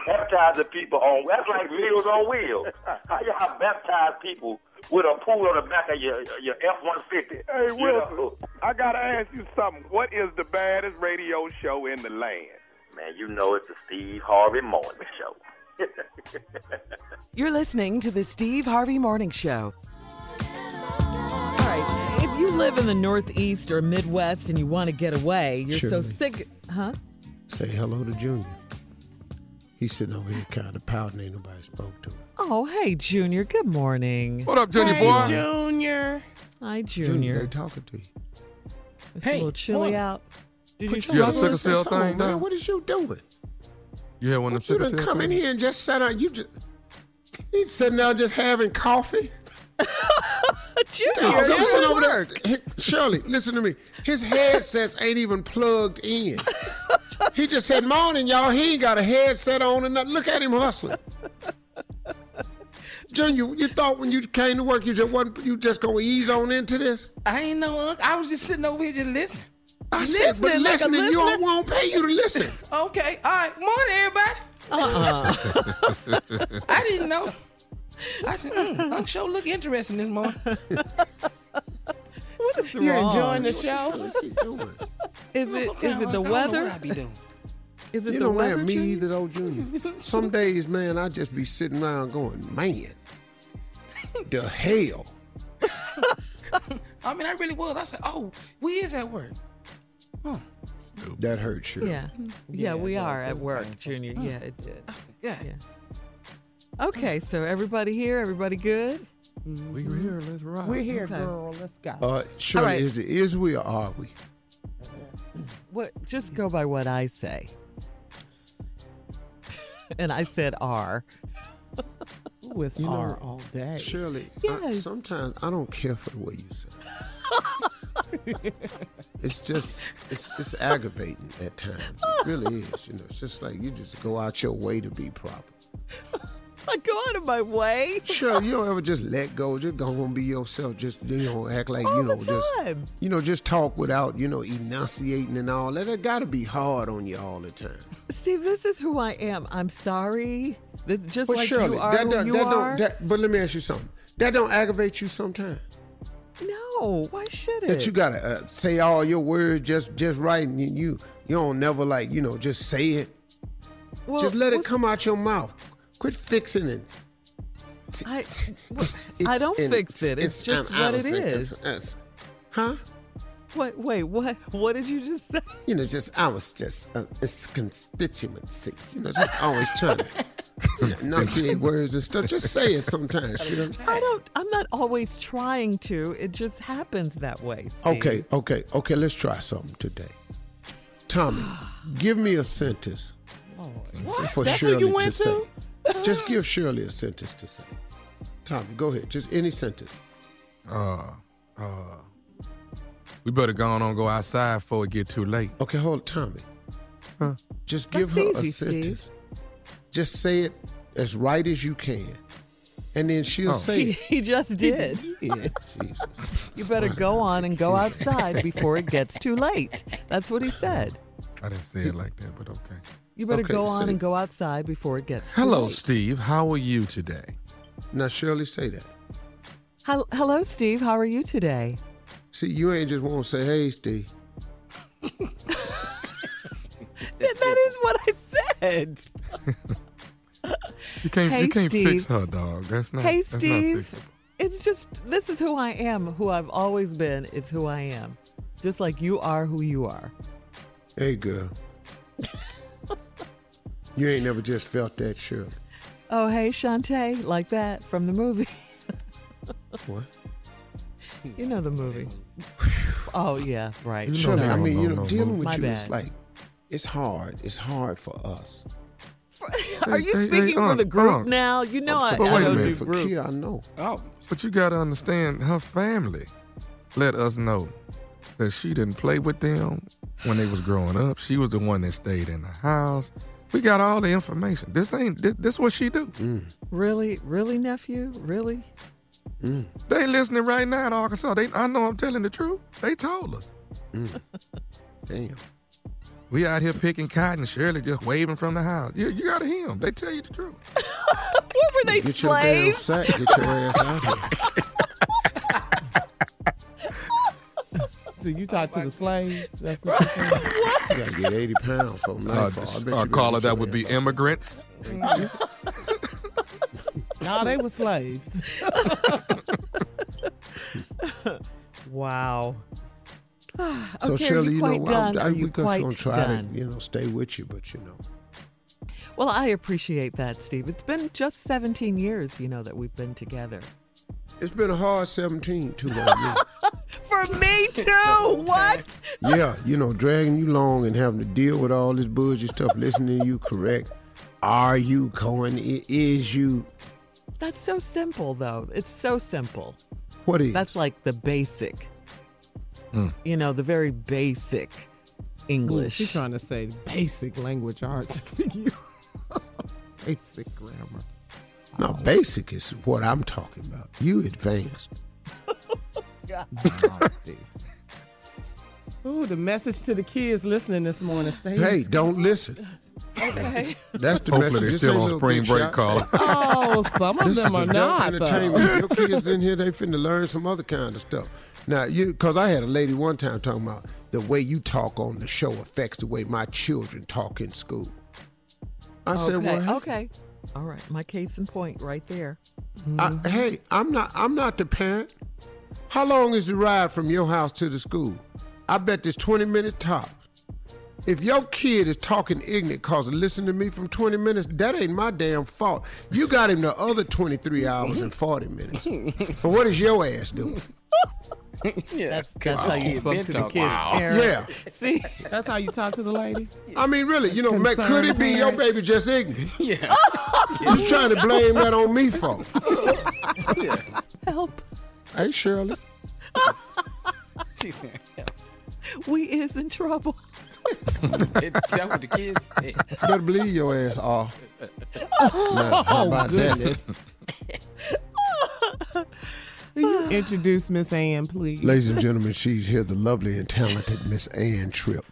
baptizing people on? That's like Meals on Wheels. How y'all baptize people with a pool on the back of your your F one fifty? Hey, Wilson, you know? I got to ask you something. What is the baddest radio show in the land? Man, you know it's the Steve Harvey Morning Show. You're listening to the Steve Harvey Morning Show. If you live in the Northeast or Midwest and you want to get away, you're Shirley, so sick. Huh? Say hello to Junior. He's sitting over here kind of pouting. Ain't nobody spoke to him. Oh, hey, Junior. Good morning. What up, Junior hey, boy? Junior. Hi, Junior. Junior, they're talking to you. It's hey, a little chilly out. Did you hear the sickle cell thing, man? What is you doing? You had one of them sickle cell things? You come in here and just sat down. You just, he's sitting down just having coffee. Junior, no, I'm sitting over there. Shirley, listen to me. His headsets ain't even plugged in. He just said, morning, y'all. He ain't got a headset on and nothing. Look at him hustling. Junior, you thought when you came to work, you just wasn't, you just going to ease on into this? I ain't know. I was just sitting over here just listening. I listening, said, but listen, like you don't want to pay you to listen. Okay. All right. Morning, everybody. Uh-uh. I didn't know. I said, mm, Unc Show look interesting this morning. What is You're wrong? You're enjoying the show? What is he doing? Is it, is it like, the weather? I, I be doing. Is it you the know, weather, man, me Junior? Either, though, Junior. Some days, man, I just be sitting around going, man, the hell. I mean, I really was. I said, oh, we is at work. Huh. That hurts, sure. Yeah. Yeah, yeah we are at work, painful. Junior. Huh. Yeah, it did. Oh, yeah. Yeah. Okay, so everybody here, everybody good? We're here, let's rock. We're here, okay. Girl, let's go. Uh, Shirley, right. Is it is we or are we? What? Just go by what I say. And I said are. Ooh, it's you are know, all day. Shirley, yes. I, sometimes I don't care for the way you say. It's just, it's, it's aggravating at times. It really is. You know, it's just like you just go out your way to be proper. I go out of my way. Sure, you don't ever just let go. Just go and be yourself. Just you know, act like all you know, the time. Just you know, just talk without you know enunciating and all that. It got to be hard on you all the time. Steve, this is who I am. I'm sorry. This, just but like Shirley, you are, that don't, you that are. Don't, that, but let me ask you something. That don't aggravate you sometimes? No, why should it? That you gotta uh, say all your words just just right, and you you don't never like you know just say it. Well, just let it come out your mouth. Quit fixing it. I, it's, it's, I don't fix it. It's, it's just what it is. It's, it's, huh? What? Wait, what? What did you just say? You know, just I was just, uh, it's constituency. You know, just always trying to Not big words and stuff. Just say it sometimes. You know? I don't. I'm not always trying to. It just happens that way. Steve. Okay, okay, okay. Let's try something today. Tommy, give me a sentence. Oh, what? For That's Shirley you went to, to say. Just give Shirley a sentence to say. Tommy, go ahead. Just any sentence. Uh, uh. We better go on and go outside before it get too late. Okay, hold on, Tommy. Huh? Just give That's her easy, a sentence. Steve. Just say it as right as you can, and then she'll oh. say he, he just did. He did. Jesus. You better go on and go outside before it gets too late. That's what he said. I didn't say it like that, but okay. You better okay, go on it. and go outside before it gets too Hello, late. Hello, Steve. How are you today? Now, Shirley, say that. Hel- Hello, Steve. How are you today? See, you ain't just want to say, hey, Steve. That is what I said. You can't, hey, you can't fix her, dog. That's not, hey, that's Steve, not fixable. It's just, this is who I am, who I've always been. It's who I am. Just like you are who you are. Hey, girl. You ain't never just felt that, sure. Oh, hey, Shantae, like that from the movie. What? You know the movie. Oh, yeah, right. You know, sure, no, I mean, no, you know, no, dealing no, with you bad. is like, it's hard. It's hard for us. Are you speaking hey, hey, for uh, the group uh, now? You know I, I don't minute. do group. For Kia, I know. Oh, but you got to understand, her family let us know that she didn't play with them when they was growing up. She was the one that stayed in the house. We got all the information. This ain't this, this what she do. Mm. Really, really, nephew, really. Mm. They listening right now in Arkansas. They, I know I'm telling the truth. They told us. Mm. Damn. We out here picking cotton. Shirley just waving from the house. You, you got to hear them. They tell you the truth. What were they, Get slaves? Your damn sack. Get your ass out here. So you talk oh to the slaves? That's what you're saying? What? You got to get eighty pounds for nightfall. Uh, uh, Carla, that would be immigrants. No, they were slaves. Wow. So okay, Shirley, you, you know, I, I, we just gonna try done? to, you know, stay with you, but you know. Well, I appreciate that, Steve. It's been just seventeen years, you know, that we've been together. It's been a hard seventeen, too long. For me too. What? Yeah, you know, dragging you long and having to deal with all this bullshit stuff. Listening to you, correct? Are you going? Is you? That's so simple, though. It's so simple. What is? That's like the basic. Mm. You know, the very basic English. She's trying to say basic language arts for you. Basic grammar. No, oh. Basic is what I'm talking about. You advanced. God. Ooh, the message to the kids listening this morning. Stay hey, don't listen. Okay. That's the Hopefully message. Hopefully they're still on spring break, Carla. Oh, some of this them are not, entertainment. Your kids in here, they finna learn some other kind of stuff. Now, you, because I had a lady one time talking about the way you talk on the show affects the way my children talk in school. I okay, said, well, hey. Okay, all right, my case in point right there. Mm-hmm. I, hey, I'm not, I'm not the parent. How long is the ride from your house to the school? I bet this twenty minute tops. If your kid is talking ignorant cause of listening to me from twenty minutes, that ain't my damn fault. You got him the other twenty-three hours and forty minutes. But what is your ass doing? Yeah, that's, that's wow. how you spoke to the kids' wow. parents. Yeah. See, that's how you talk to the lady. I mean, really, you know, Mac, could it be your baby just ignorant? Yeah. You're trying to blame that on me, folks. Yeah. Help. Hey, Shirley. We is in trouble. That's what the kids said. Better believe your ass off. Oh, how about goodness. That? Will you introduce Miss Ann, please? Ladies and gentlemen, she's here, the lovely and talented Miss Ann Tripp.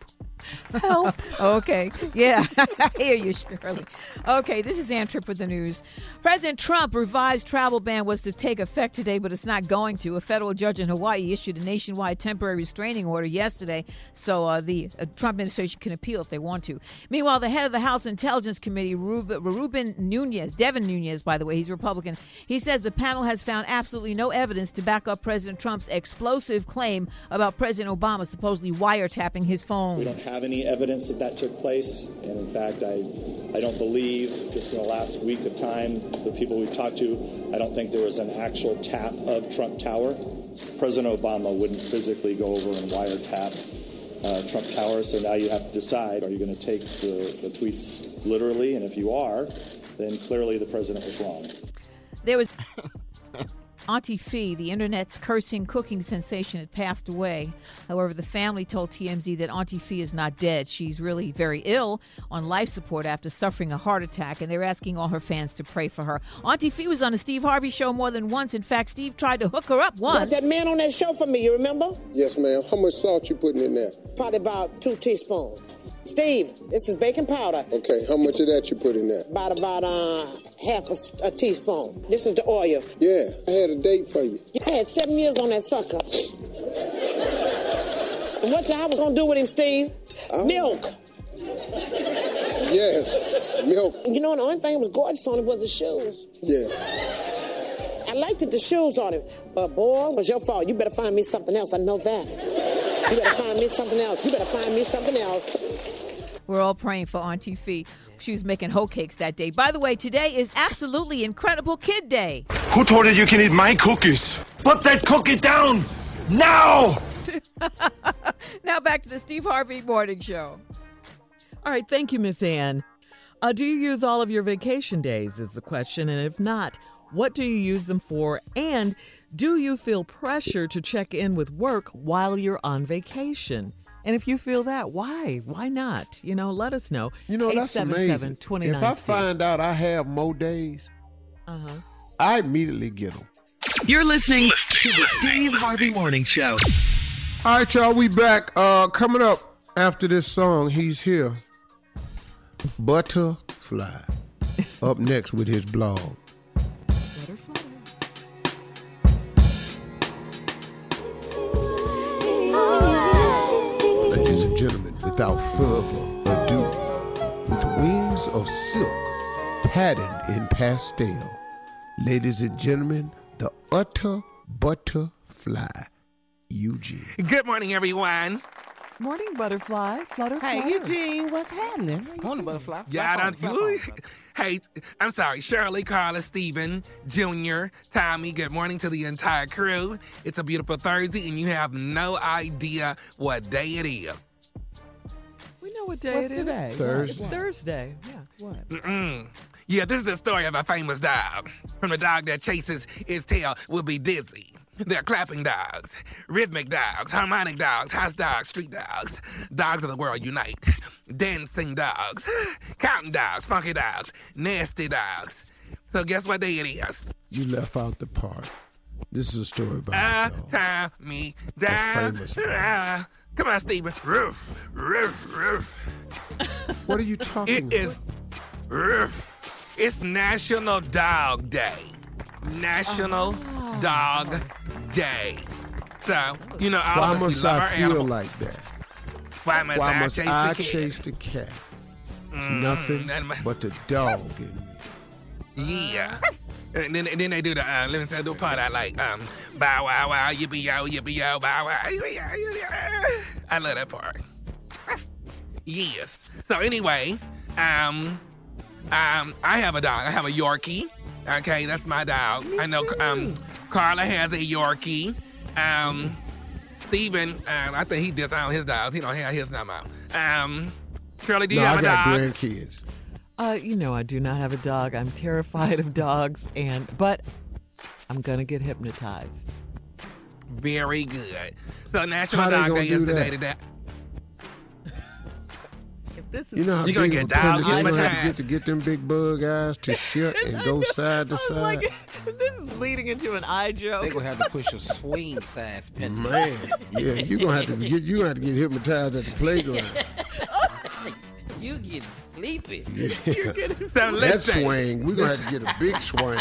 Help. Okay. Yeah, I hear you, Shirley. Okay, this is Ann Tripp with the news. President Trump revised travel ban was to take effect today, but it's not going to. A federal judge in Hawaii issued a nationwide temporary restraining order yesterday, so uh, the uh, Trump administration can appeal if they want to. Meanwhile, the head of the House Intelligence Committee, Ruben, Ruben Nunes, Devin Nunes, by the way, he's Republican, he says the panel has found absolutely no evidence to back up President Trump's explosive claim about President Obama supposedly wiretapping his phone. We don't have any evidence that that took place, and in fact, I I don't believe, just in the last week of time, the people we've talked to, I don't think there was an actual tap of Trump Tower. President Obama wouldn't physically go over and wiretap uh, Trump Tower, so now you have to decide, are you going to take the, the tweets literally? And if you are, then clearly the president was wrong. There was... Auntie Fee, the internet's cursing cooking sensation, had passed away. However, the family told T M Z that Auntie Fee is not dead. She's really very ill on life support after suffering a heart attack, and they're asking all her fans to pray for her. Auntie Fee was on the Steve Harvey show more than once. In fact, Steve tried to hook her up once. Got that man on that show for me, you remember? Yes, ma'am. How much salt you putting in there? Probably about two teaspoons. Steve, this is baking powder. Okay, how much of that you put in there? About about uh, half a, a teaspoon. This is the oil. Yeah, I had a date for you. I had seven years on that sucker. And what the hell was gonna do with him, Steve? Um, milk. Yes, milk. You know, the only thing that was gorgeous on him was his shoes. Yeah. I liked it, the shoes on him, but boy, it was your fault. You better find me something else. I know that. You better find me something else. You better find me something else. We're all praying for Auntie Fee. She was making hoe cakes that day. By the way, today is absolutely incredible kid day. Who told you you can eat my cookies? Put that cookie down now. Now back to the Steve Harvey Morning Show. All right. Thank you, Miss Ann. Uh, do you use all of your vacation days is the question. And if not, what do you use them for? And do you feel pressure to check in with work while you're on vacation? And if you feel that, why? Why not? You know, let us know. You know, that's amazing. If I find out I have more days, uh-huh. I immediately get them. You're listening to the Steve Harvey Morning Show. All right, y'all, we back. Uh, coming up after this song, he's here. Butterfly. Up next with his blog. Gentlemen, without further ado, with wings of silk patterned in pastel, ladies and gentlemen, the utter butterfly, Eugene. Good morning, everyone. Morning, butterfly. Flutter, hey, flutter. Eugene, what's happening? Morning, butterfly. Yeah, I don't. Phone, hey, I'm sorry, Shirley, Carla, Steven, Junior, Tommy. Good morning to the entire crew. It's a beautiful Thursday, and you have no idea what day it is. We know what day What's it today? Is. Thursday. It's Thursday. Yeah. What? Mm-mm. Yeah, this is the story of a famous dog. From the dog that chases its tail will be dizzy. They're clapping dogs, rhythmic dogs, harmonic dogs, house dogs, street dogs. Dogs of the world unite. Dancing dogs, counting dogs, funky dogs, nasty dogs. So guess what day it is? You left out the part. This is a story about uh, time me down. Famous uh, Come on, Steven. Roof, roof, roof. What are you talking about? It is roof. It's National Dog Day. National oh. Dog Day. So, you know, all Why of us must love I our feel animal. like that? Why must Why I, must chase, I the chase the cat? It's mm, nothing must... but the dog in me. Yeah. And then, and then they do the, uh, let me do a part I like, um, bow wow wow, yippee yo, yippee yo, bow wow, yippee yo, yippee yo. I love that part. Yes. So anyway, um, um, I have a dog. I have a Yorkie. Okay, that's my dog. Me I know um, Carla has a Yorkie. Um, Steven, um, I think he disowned his dogs. He don't have his no more. Um, Shirley, do you no, have I a dog? I got grandkids. Uh, you know, I do not have a dog. I'm terrified of dogs, and but I'm going to get hypnotized. Very good. So National Dog Day is the day today. This is you know how people get tend to, they have to get, to get them big bug eyes to shut and go side to side. Like, this is leading into an eye joke. They're going to have to push a swing size pen. Man, yeah, you're going to have to get you have to get hypnotized at the playground. You get sleepy. Yeah. You're getting sleepy. That swing, we're going to have to get a big swing.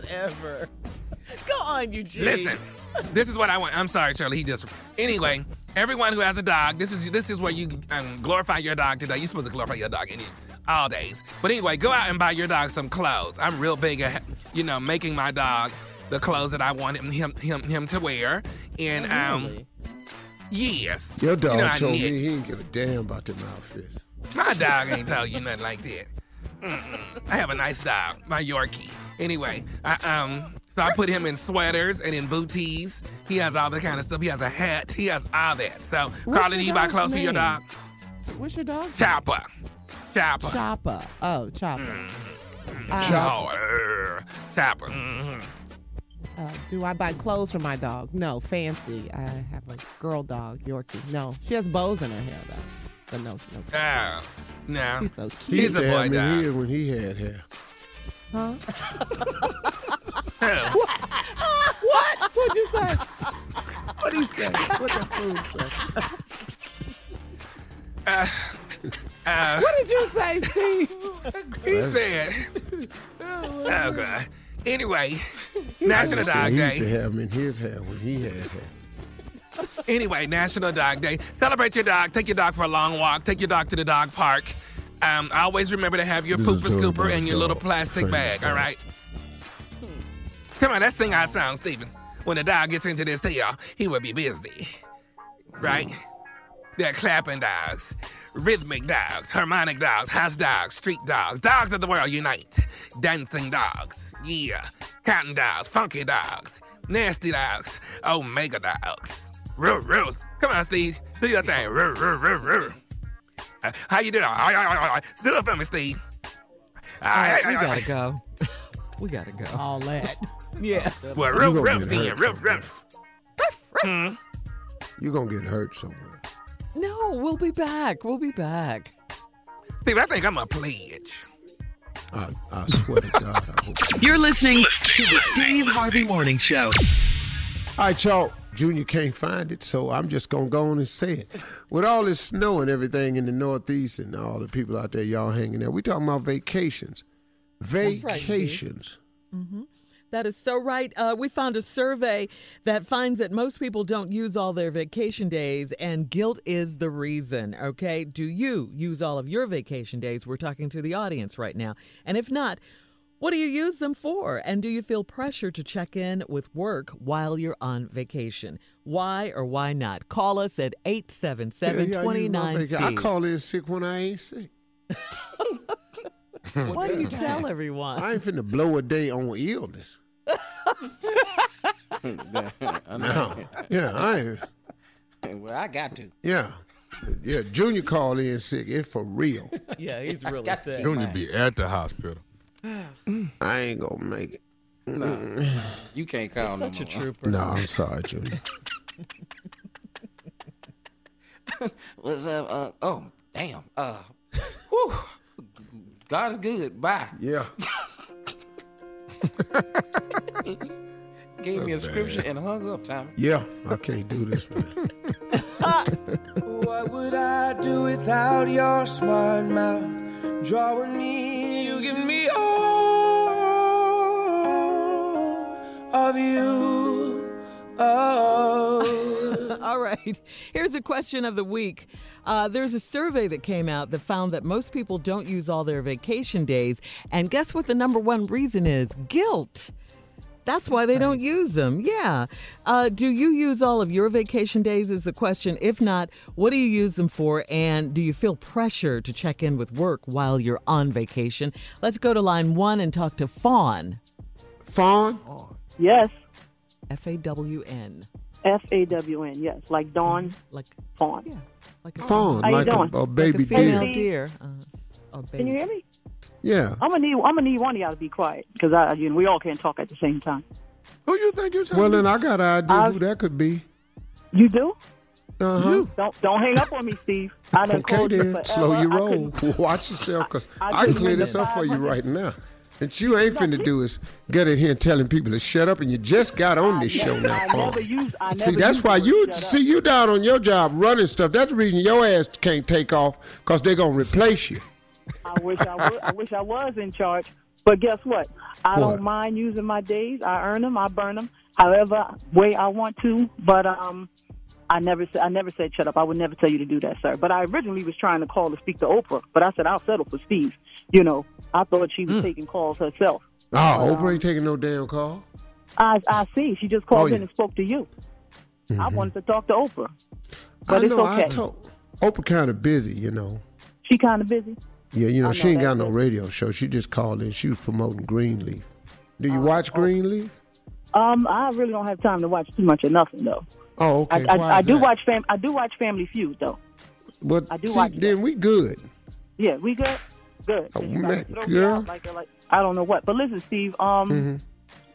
Whatever. Go on, Eugene. Listen, this is what I want. I'm sorry, Shirley. He just... Anyway... Everyone who has a dog, this is this is where you um, glorify your dog today. You're supposed to glorify your dog any, all days. But anyway, go out and buy your dog some clothes. I'm real big at, you know, making my dog the clothes that I want him him him, him to wear. And um, yes, your dog you know, told me he didn't give a damn about them outfits. My dog ain't tell you nothing like that. Mm-mm. I have a nice dog, my Yorkie. Anyway, I, um, so I put him in sweaters and in booties. He has all that kind of stuff. He has a hat. He has all that. So, Carla, do you buy clothes for your dog? What's your dog? Chopper. Chopper. Chopper. Oh, Chopper. Mm-hmm. uh, Chopper. Chopper. Mm-hmm. Uh, do I buy clothes for my dog? No, fancy. I have a girl dog, Yorkie. No, she has bows in her hair, though. But no, no. Oh, no. She's so cute. He's, He's a boy dog. He when he had hair. Huh? What? What? What'd you say? What'd he say? What'd the fool say? Uh, uh, what did you say, Steve? He said. Oh, God. Anyway, National Dog Day. He used to have him in his hair when he had hair. Anyway, National Dog Day. Celebrate your dog. Take your dog for a long walk. Take your dog to the dog park. Um, always remember to have your this pooper scooper and your dog. Little plastic bag, all right? Come on, let's sing our song, Stephen. When the dog gets into this tail, he will be busy, right? Mm. They're clapping dogs, rhythmic dogs, harmonic dogs, house dogs, street dogs. Dogs of the world unite. Dancing dogs. Yeah, cotton dogs, funky dogs, nasty dogs, omega dogs. Roo, roo. Come on, Steve. Do your thing. Roo, roo, roo, roo. Uh, how you doing? Do it for me, Steve. Uh, we gotta go. We gotta go. All that. Yeah. Well, roo, roo, then. Roo, roo. You're gonna get hurt somewhere. No, we'll be back. We'll be back. Steve, I think I'm a pledge. I, I swear to God. I hope you're listening to the Steve Harvey Morning Show. All right, y'all. Junior can't find it, so I'm just going to go on and say it. With all this snow and everything in the Northeast and all the people out there, y'all hanging out, we talking about vacations. Vacations. Right, mm-hmm. That is so right. Uh, we found a survey that finds that most people don't use all their vacation days, and guilt is the reason, okay? Do you use all of your vacation days? We're talking to the audience right now. And if not, what do you use them for? And do you feel pressure to check in with work while you're on vacation? Why or why not? Call us at eight seven seven, two nine, Steve. Yeah, yeah, I call in sick when I ain't sick. What do you tell everyone? I ain't finna blow a day on illness. No. Yeah, I ain't. Well, I got to. Yeah. Yeah, Junior called in sick. It's for real. Yeah, he's really sick. Junior be at the hospital. I ain't gonna make it. No. You can't call no more. Such a trooper. No, I'm sorry, Junior. What's up? Uh, oh, damn. Uh, whew. God is good. Bye. Yeah. Gave That's me a scripture bad. And hung up, Tommy. Yeah, I can't do this, man. What would I do without your smart mouth? Drawing me, you give me all of you. Oh. All right. Here's a question of the week. Uh, there's a survey that came out that found that most people don't use all their vacation days. And guess what the number one reason is? Guilt. That's why they don't use them. Yeah. Uh, do you use all of your vacation days is the question. If not, what do you use them for? And do you feel pressure to check in with work while you're on vacation? Let's go to line one and talk to Fawn. Fawn? Yes. F A W N. F A W N, yes. Like Dawn. Like Fawn. Yeah. Like a fawn. How like you doing? A, a baby like a female deer. deer. Uh, a baby. Can you hear me? Yeah. I'm going to need I'm gonna need one of y'all to be quiet because I, you know, we all can't talk at the same time. Who you think you're talking Well, then I got an idea I've, who that could be. You do? Uh-huh. You. Don't, don't hang up on me, Steve. I done okay, then. Slow your roll. Watch yourself because I, I, I can clear this up for you right now. That you ain't finna do is get in here and telling people to shut up, and you just got on this show now, Fawn. See, that's why you see you down on your job running stuff. That's the reason your ass can't take off because they're gonna replace you. I wish I would. I wish I was in charge, but guess what? I what? don't mind using my days. I earn them. I burn them, however way I want to. But um, I never said I never said shut up. I would never tell you to do that, sir. But I originally was trying to call to speak to Oprah, but I said I'll settle for Steve. You know. I thought she was mm. taking calls herself. Oh, um, Oprah ain't taking no damn call? I I see. She just called oh, yeah. in and spoke to you. Mm-hmm. I wanted to talk to Oprah. But I it's know, okay. I told Oprah kind of busy, you know. She kind of busy. Yeah, you know, know she ain't got no radio show. She just called in. She was promoting Greenleaf. Do you uh, watch oh. Greenleaf? Um, I really don't have time to watch too much of nothing, though. Oh, okay. I, I, I do watch fam- I do watch Family Feud, though. But I do see, watch then that. We good. Yeah, we good. Good. Oh, man, girl. Like, like, I don't know what. But listen, Steve. Um, mm-hmm.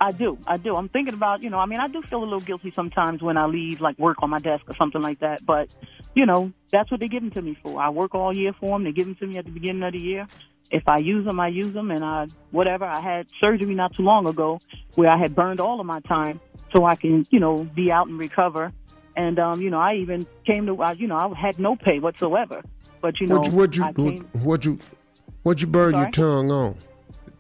I do. I do. I'm thinking about, you know, I mean, I do feel a little guilty sometimes when I leave, like, work on my desk or something like that. But, you know, that's what they give them to me for. I work all year for them. They give them to me at the beginning of the year. If I use them, I use them. And I, whatever, I had surgery not too long ago where I had burned all of my time so I can, you know, be out and recover. And, um, you know, I even came to, uh, you know, I had no pay whatsoever. But, you know, what'd you, what'd you, came, what'd you, what'd you burn your tongue on?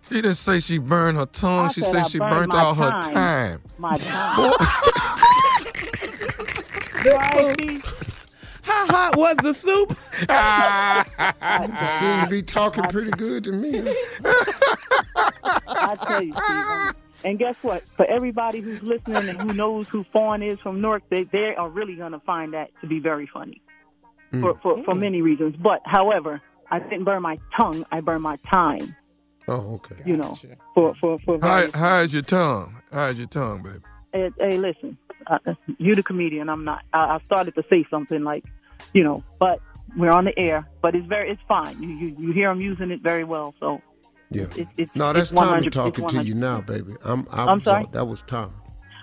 She didn't say she burned her tongue. I she said, said she burned, burned all time. her time. My time. How hot was the soup? You seem to be talking pretty good to me. I tell you, Steve. And guess what? For everybody who's listening and who knows who Fawn is from Newark, they, they are really going to find that to be very funny mm. for, for, for many reasons. But, however, I didn't burn my tongue. I burned my time. Oh, okay. You know, gotcha. for for for. How, how is your tongue? How is your tongue, baby? Hey, hey listen, uh, you the comedian. I'm not. I, I started to say something like, you know, but we're on the air. But it's very, it's fine. You you, you hear I'm using it very well. So yeah, it, it's no, that's it's Tommy talking to you now, baby. I'm I I'm was, sorry. That was Tommy.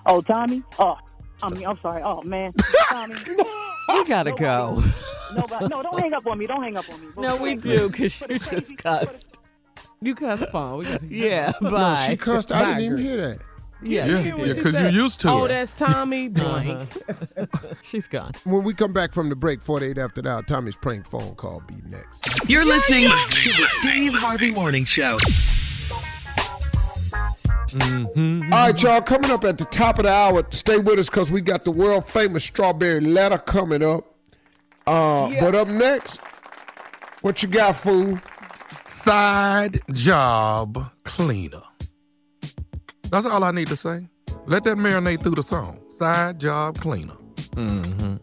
Oh, Tommy. Oh, I mean, I'm sorry. Oh man, Tommy. We gotta nobody, go. Nobody, no, don't hang up on me. Don't hang up on me. We'll no, we do because you just cussed. You cussed, Paul. Yeah, bye. No, she cussed. I didn't even hear that. Yeah, because yeah, you used to Oh, it. that's Tommy blank. Uh-huh. She's gone. When we come back from the break, forty-eight after now, Tommy's prank phone call be next. You're listening to the Steve Harvey Morning Show. Mm-hmm. All right, y'all. Coming up at the top of the hour, stay with us because we got the world-famous strawberry letter coming up. Uh, yeah. But up next, what you got, fool? Side job cleaner. That's all I need to say. Let that marinate through the song. Side job cleaner. Mm-hmm.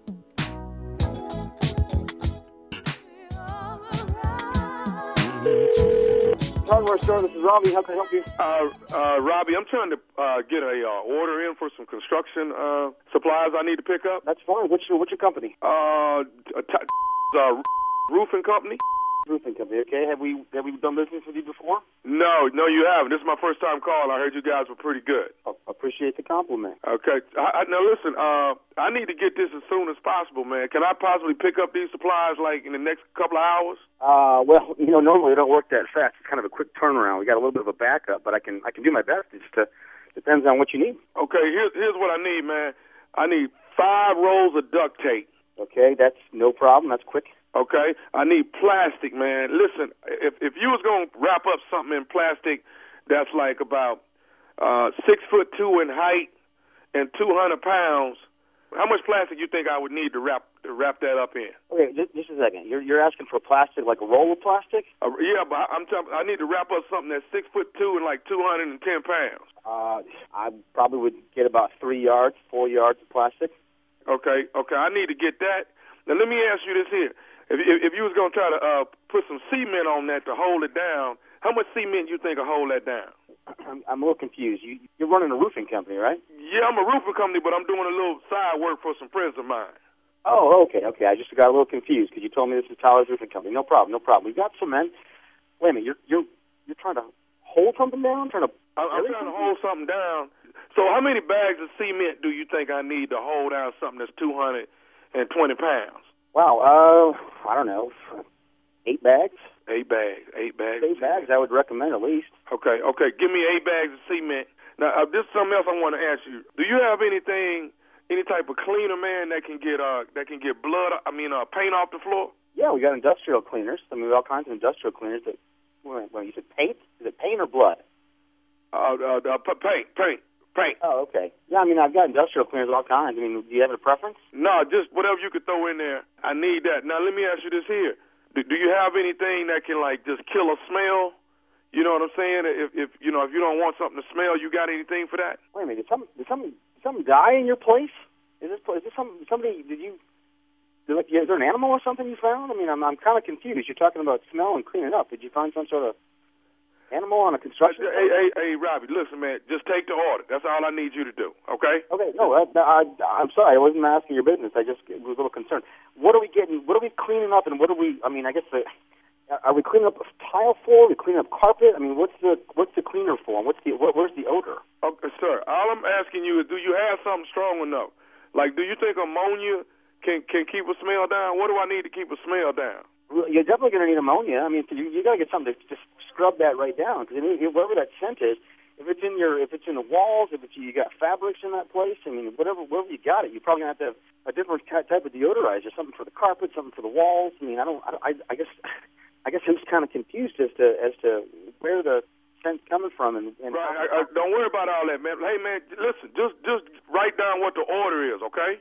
Hardware store, this is Robbie. How can I help you? Uh, uh, Robbie, I'm trying to uh, get a uh, order in for some construction uh, supplies I need to pick up. That's fine. What's your, what's your company? Uh, t- uh, roofing company. Roofing company, okay? Have we have we done business with you before? No, no, you haven't. This is my first time calling. I heard you guys were pretty good. I appreciate the compliment. Okay. I, I, now, listen, uh, I need to get this as soon as possible, man. Can I possibly pick up these supplies, like, in the next couple of hours? Uh, well, you know, normally we don't work that fast. It's kind of a quick turnaround. We got a little bit of a backup, but I can I can do my best. It just uh, depends on what you need. Okay, here's, here's what I need, man. I need five rolls of duct tape. Okay, that's no problem. That's quick. Okay, I need plastic, man. Listen, if if you was gonna wrap up something in plastic that's like about uh, six foot two in height and two hundred pounds, how much plastic you think I would need to wrap to wrap that up in? Okay, just, just a second. You're you're asking for plastic, like a roll of plastic? Uh, yeah, but I'm t- I need to wrap up something that's six foot two and like two hundred and ten pounds. Uh, I probably would get about three yards, four yards of plastic. Okay, okay, I need to get that. Now let me ask you this here. If, if you was going to try to uh, put some cement on that to hold it down, how much cement you think will hold that down? I'm, I'm a little confused. You, you're running a roofing company, right? Yeah, I'm a roofing company, but I'm doing a little side work for some friends of mine. Oh, okay, okay. I just got a little confused because you told me this is Tyler's Roofing Company. No problem, no problem. We've got cement. Wait a minute, you're, you're, you're trying to hold something down? Trying to I'm, I'm trying to hold something down. So how many bags of cement do you think I need to hold down something that's two hundred twenty pounds? Wow, uh, I don't know, eight bags? Eight bags, eight bags. Eight bags, I would recommend at least. Okay, okay, give me eight bags of cement. Now, uh, this is something else I want to ask you. Do you have anything, any type of cleaner, man, that can get uh, that can get blood, I mean, uh, paint off the floor? Yeah, we got industrial cleaners. I mean, we have all kinds of industrial cleaners. That, wait, wait, you said paint? Is it paint or blood? Uh, uh, uh, paint, paint. Paint. Oh, okay. Yeah, I mean, I've got industrial cleaners of all kinds. I mean, do you have a preference? No, just whatever you could throw in there. I need that. Now, let me ask you this here. Do, do you have anything that can, like, just kill a smell? You know what I'm saying? If, if you know, if you don't want something to smell, you got anything for that? Wait a minute. Did something, did something, did something die in your place? Is this, is this some, somebody, did you, They're like, yeah, is there an animal or something you found? I mean, I'm I'm kind of confused. You're talking about smell and cleaning up. Did you find some sort of animal on a construction? Hey, hey, hey, Robbie, listen, man, just take the order. That's all I need you to do, okay? Okay, no, I, I, I'm sorry. I wasn't asking your business. I just was a little concerned. What are we getting? What are we cleaning up? And what are we, I mean, I guess, the, are we cleaning up tile floor? Are we cleaning up carpet? I mean, what's the what's the cleaner for? What's the, what, where's the odor? Okay, sir, all I'm asking you is, do you have something strong enough? Like, do you think ammonia Can can keep a smell down? What do I need to keep a smell down? Well, you're definitely going to need ammonia. I mean, you you got to get something to just scrub that right down. Because I mean, whatever that scent is, if it's in your, if it's in the walls, if it's, you got fabrics in that place, I mean, whatever, wherever you got it, you're probably going to have to have a different type of deodorizer, something for the carpet, something for the walls. I mean, I don't, I, I guess, I guess I'm just kind of confused as to as to where the scent's coming from. And, and right, I, I, don't worry about all that, man. Hey, man, listen, just just write down what the order is, okay?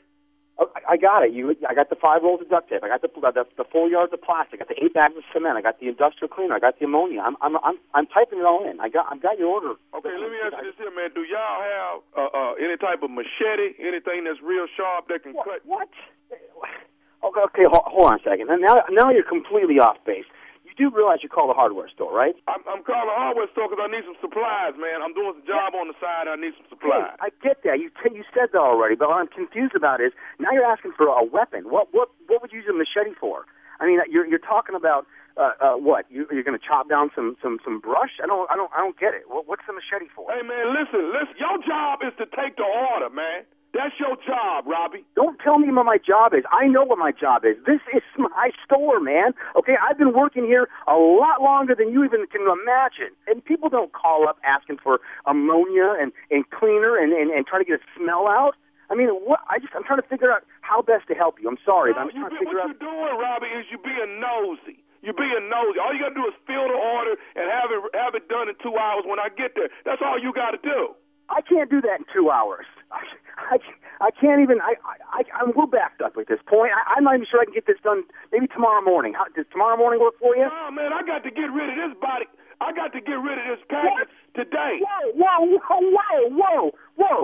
I got it. You, I got the five rolls of duct tape. I got the the, the four yards of plastic. I got the eight bags of cement. I got the industrial cleaner. I got the ammonia. I'm I'm I'm, I'm typing it all in. I got I got your order. Okay, let me ask you this here, man. Do y'all have uh, uh, any type of machete? Anything that's real sharp that can what, cut? What? Okay, okay. Hold on a second. Now now you're completely off base. You do realize you call the hardware store, right? I'm, I'm calling the hardware store because I need some supplies, man. I'm doing some job on the side. I need some supplies. Hey, I get that. You t- you said that already, but what I'm confused about is now you're asking for a weapon. What what what would you use a machete for? I mean, you're you're talking about uh, uh, what? You, you're going to chop down some, some, some brush? I don't I don't I don't get it. What, what's the machete for? Hey man, listen, listen. Your job is to take the order, man. That's your job, Robbie. Don't tell me what my job is. I know what my job is. This is my store, man. Okay, I've been working here a lot longer than you even can imagine. And people don't call up asking for ammonia and, and cleaner and, and, and trying to get a smell out. I mean, what? I just, I'm trying to figure out how best to help you. I'm sorry, no, but I'm just trying be, to figure what out. What you're doing, Robbie, is you're being nosy. You're being nosy. All you got to do is fill the order and have it, have it done in two hours when I get there. That's all you got to do. I can't do that in two hours. I, I, I can't even, I, I, I'm we're backed up at this point. I, I'm not even sure I can get this done maybe tomorrow morning. How, does tomorrow morning work for you? No, man, I got to get rid of this body. I got to get rid of this package what? today. Whoa, whoa, whoa, whoa, whoa, whoa.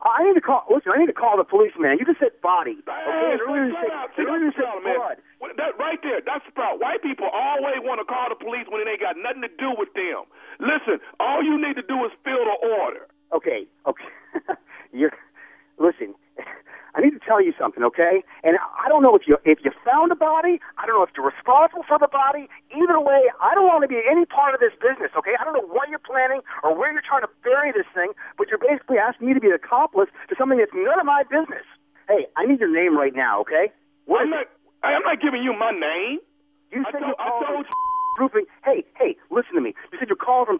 I need to call, listen, I need to call the police, man. You just said body. Okay? Hey, really just said, See, really just said blood. Man. That right there, that's the problem. White people always want to call the police when it ain't got nothing to do with them. Listen, all you need to do is fill the order. Okay, okay. You're, listen, I need to tell you something, okay? And I don't know if you if you found a body. I don't know if you're responsible for the body. Either way, I don't want to be any part of this business, okay? I don't know what you're planning or where you're trying to bury this thing, but you're basically asking me to be an accomplice to something that's none of my business. Hey, I need your name right now, okay? What I'm, not, I'm not giving you my name. You said you're calling from roofing. Hey, hey, listen to me. You said you're calling from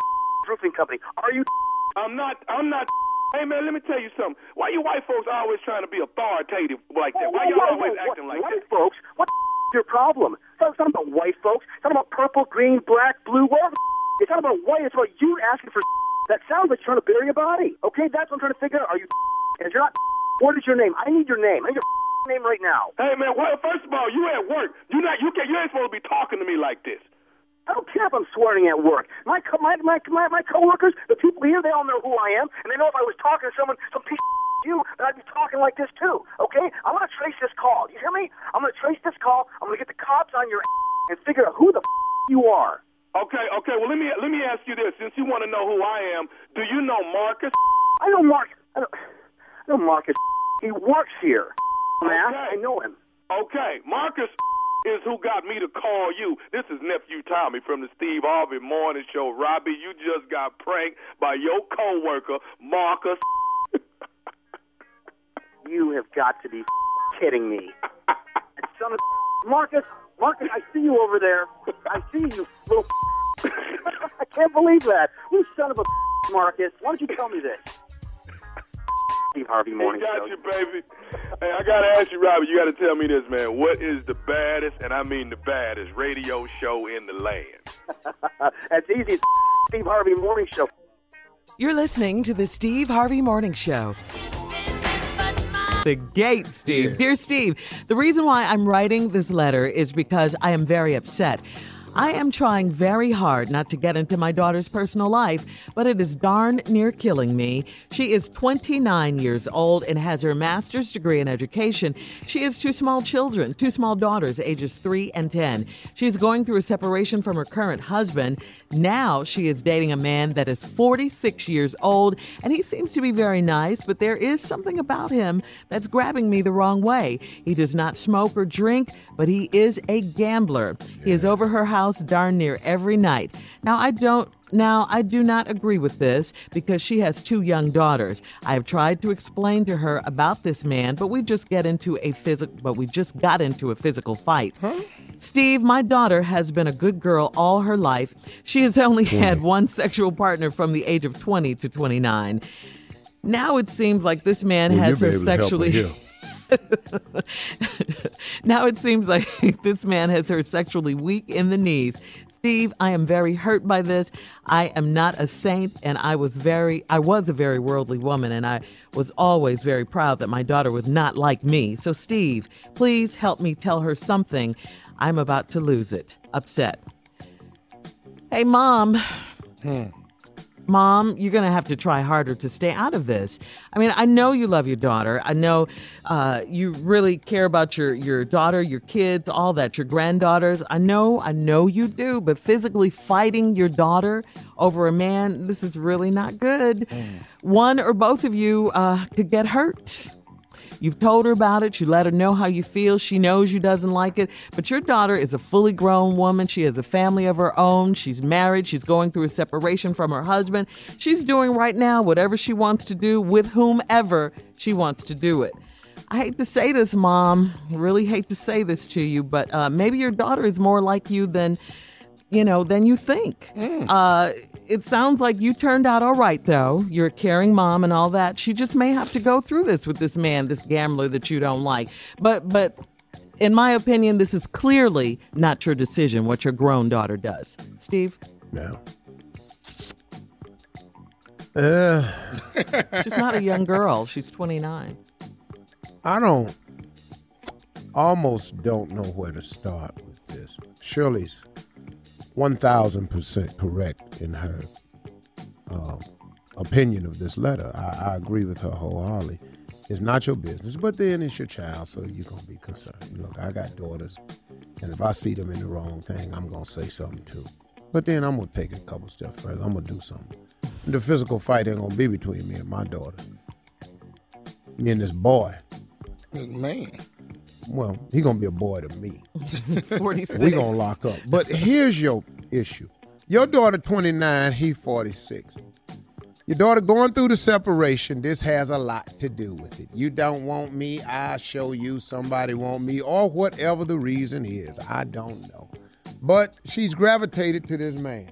roofing company. Are you... I'm not, I'm not... Hey, man, let me tell you something. Why you white folks always trying to be authoritative like that? Why y'all always acting like that? White folks? What the f*** is your problem? It's not, it's not about white folks. It's not about purple, green, black, blue, whatever the f***. It's not about white. It's about you asking for f***. That sounds like you're trying to bury a body. Okay, that's what I'm trying to figure out. Are you f***? And if you're not f***, what is your name? I need your name. I need your f***ing name right now. Hey, man, well, first of all, you at work. You not, you can't, you ain't supposed to be talking to me like this. I don't care if I'm swearing at work. My co- my, my my my coworkers, the people here, they all know who I am, and they know if I was talking to someone, some piece of you, then I'd be talking like this too. Okay? I'm gonna trace this call. You hear me? I'm gonna trace this call. I'm gonna get the cops on your ass and figure out who the f- you are. Okay. Okay. Well, let me let me ask you this. Since you want to know who I am, do you know Marcus? I know Marcus. I know, I know Marcus. He works here. Okay. I know him. Okay, Marcus. Is who got me to call you. This is Nephew Tommy from the Steve Harvey Morning Show. Robbie, you just got pranked by your coworker, Marcus. You have got to be kidding me. Son of Marcus, Marcus, I see you over there. I see you, little I can't believe that. You son of a Marcus. Why don't you tell me this? Steve Harvey Morning Show. Got you, baby. Hey, I got to ask you, Robbie, you got to tell me this, man. What is the baddest, and I mean the baddest, radio show in the land? That's easy. Steve Harvey Morning Show. You're listening to the Steve Harvey Morning Show. The gate, Steve. Yeah. Dear Steve, the reason why I'm writing this letter is because I am very upset. I am trying very hard not to get into my daughter's personal life, but it is darn near killing me. She is twenty-nine years old and has her master's degree in education. She has two small children, two small daughters, ages three and ten. She's going through a separation from her current husband. Now she is dating a man that is forty-six years old, and he seems to be very nice, but there is something about him that's grabbing me the wrong way. He does not smoke or drink, but he is a gambler. Yeah. He is over her house darn near every night. Now I don't now I do not agree with this because she has two young daughters. I have tried to explain to her about this man, but we just get into a physical but we just got into a physical fight. Huh? Steve, my daughter has been a good girl all her life. She has only had one sexual partner from the age of twenty to twenty-nine. Now it seems like this man well, has her sexually Now it seems like this man has her sexually weak in the knees. Steve, I am very hurt by this. I am not a saint, and I was very, I was a very worldly woman, and I was always very proud that my daughter was not like me. So, Steve, please help me tell her something. I'm about to lose it. Upset. Hey, Mom. Hmm. Mom, you're going to have to try harder to stay out of this. I mean, I know you love your daughter. I know uh, you really care about your, your daughter, your kids, all that, your granddaughters. I know, I know you do, but physically fighting your daughter over a man, this is really not good. Mm. One or both of you uh, could get hurt. You've told her about it. You let her know how you feel. She knows you doesn't like it. But your daughter is a fully grown woman. She has a family of her own. She's married. She's going through a separation from her husband. She's doing right now whatever she wants to do with whomever she wants to do it. I hate to say this, Mom. I really hate to say this to you, but uh, maybe your daughter is more like you than, you know, than you think. Mm. Uh, it sounds like you turned out all right, though. You're a caring mom and all that. She just may have to go through this with this man, this gambler that you don't like. But, but in my opinion, this is clearly not your decision, what your grown daughter does. Steve? No. Uh. She's not a young girl. She's twenty-nine. I don't, almost don't know where to start with this. Shirley's one thousand percent correct in her uh, opinion of this letter. I, I agree with her wholeheartedly. It's not your business, but then it's your child, so you're going to be concerned. Look, I got daughters, and if I see them in the wrong thing, I'm going to say something too. But then I'm going to take it a couple steps further. I'm going to do something. The physical fight ain't going to be between me and my daughter. Me and this boy. Man. Well, he's going to be a boy to me. forty-six. We're going to lock up. But here's your issue. Your daughter twenty-nine, he forty-six. Your daughter going through the separation, this has a lot to do with it. You don't want me, I show you somebody want me, or whatever the reason is. I don't know. But she's gravitated to this man.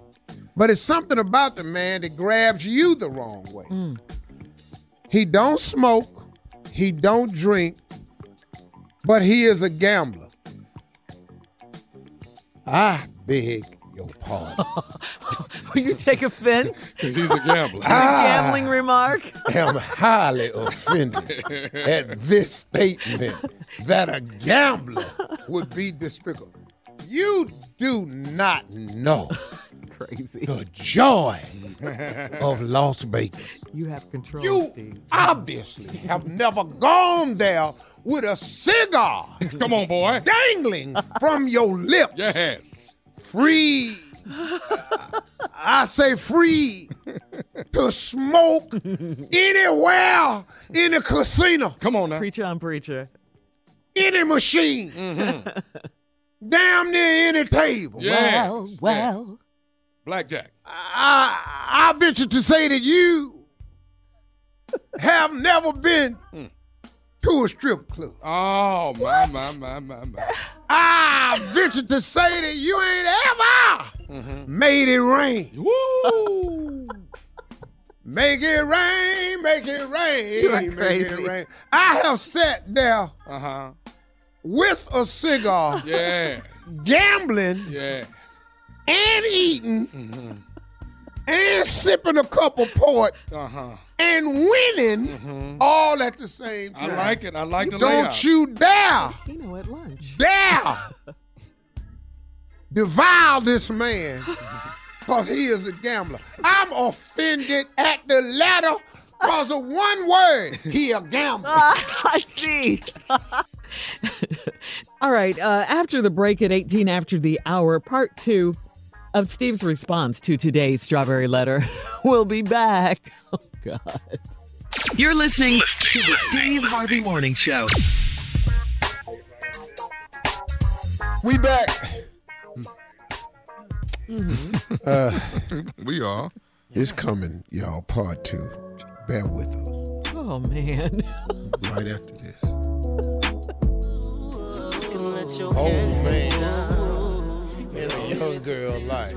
But it's something about the man that grabs you the wrong way. Mm. He don't smoke. He don't drink. But he is a gambler. I beg your pardon. Will you take offense? Because he's a gambler. I gambling remark? Am highly offended at this statement that a gambler would be despicable. You do not know Crazy. The joy of Las Vegas. You have control, you Steve. You obviously have never gone there with a cigar. Come on, boy. Dangling from your lips. Yes. Free. I say free to smoke anywhere in the casino. Come on now. Preacher on preacher. Any machine. Mm-hmm. Damn near any table. Yes. Well, well. Yeah. Blackjack. I, I venture to say that you have never been mm. to a strip club. Oh, my, my, my, my, my. I venture to say that you ain't ever mm-hmm. made it rain. Woo! Make it rain, make it rain, You're make crazy. It rain. I have sat there uh-huh. with a cigar, yeah. gambling, yeah. and eating, mm-hmm. and sipping a cup of port, uh-huh. and winning mm-hmm. all at the same time. I like it. I like you the layout. Don't you dare, you know, at lunch. dare devour this man because he is a gambler. I'm offended at the latter because of one word. He a gambler. Uh, I see. All right. Uh, after the break at eighteen after the hour, part two of Steve's response to today's Strawberry Letter. We'll be back. Oh, God. You're listening to the Steve Harvey Morning Show. We back. Mm-hmm. Uh, we are. It's coming, y'all. Part two. Bear with us. Oh, man. Right after this. Oh, man. In a young girl life.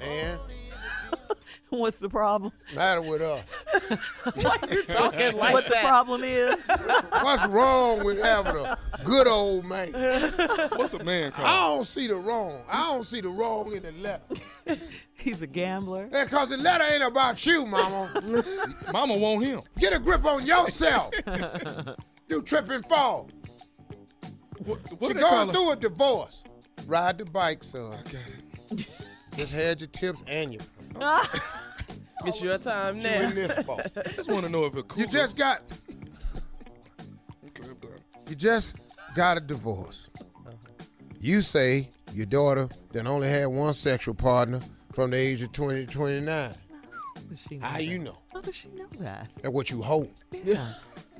And... what's the problem? Matter with us. What you talking like what that? What the problem is? What's wrong with having a good old man? What's a man called? I don't see the wrong. I don't see the wrong in the letter. He's a gambler. Yeah, because the letter ain't about you, Mama. Mama want him. Get a grip on yourself. You trip and fall. What, what You're going through a divorce. Ride the bike, son. I got it. Just had your tips and your... It's your time now. I just want to know if it's cool. You just got. You just got a divorce. Uh-huh. You say your daughter that only had one sexual partner from the age of twenty to twenty-nine. How you know? How does she know that? That's what you hope. Yeah.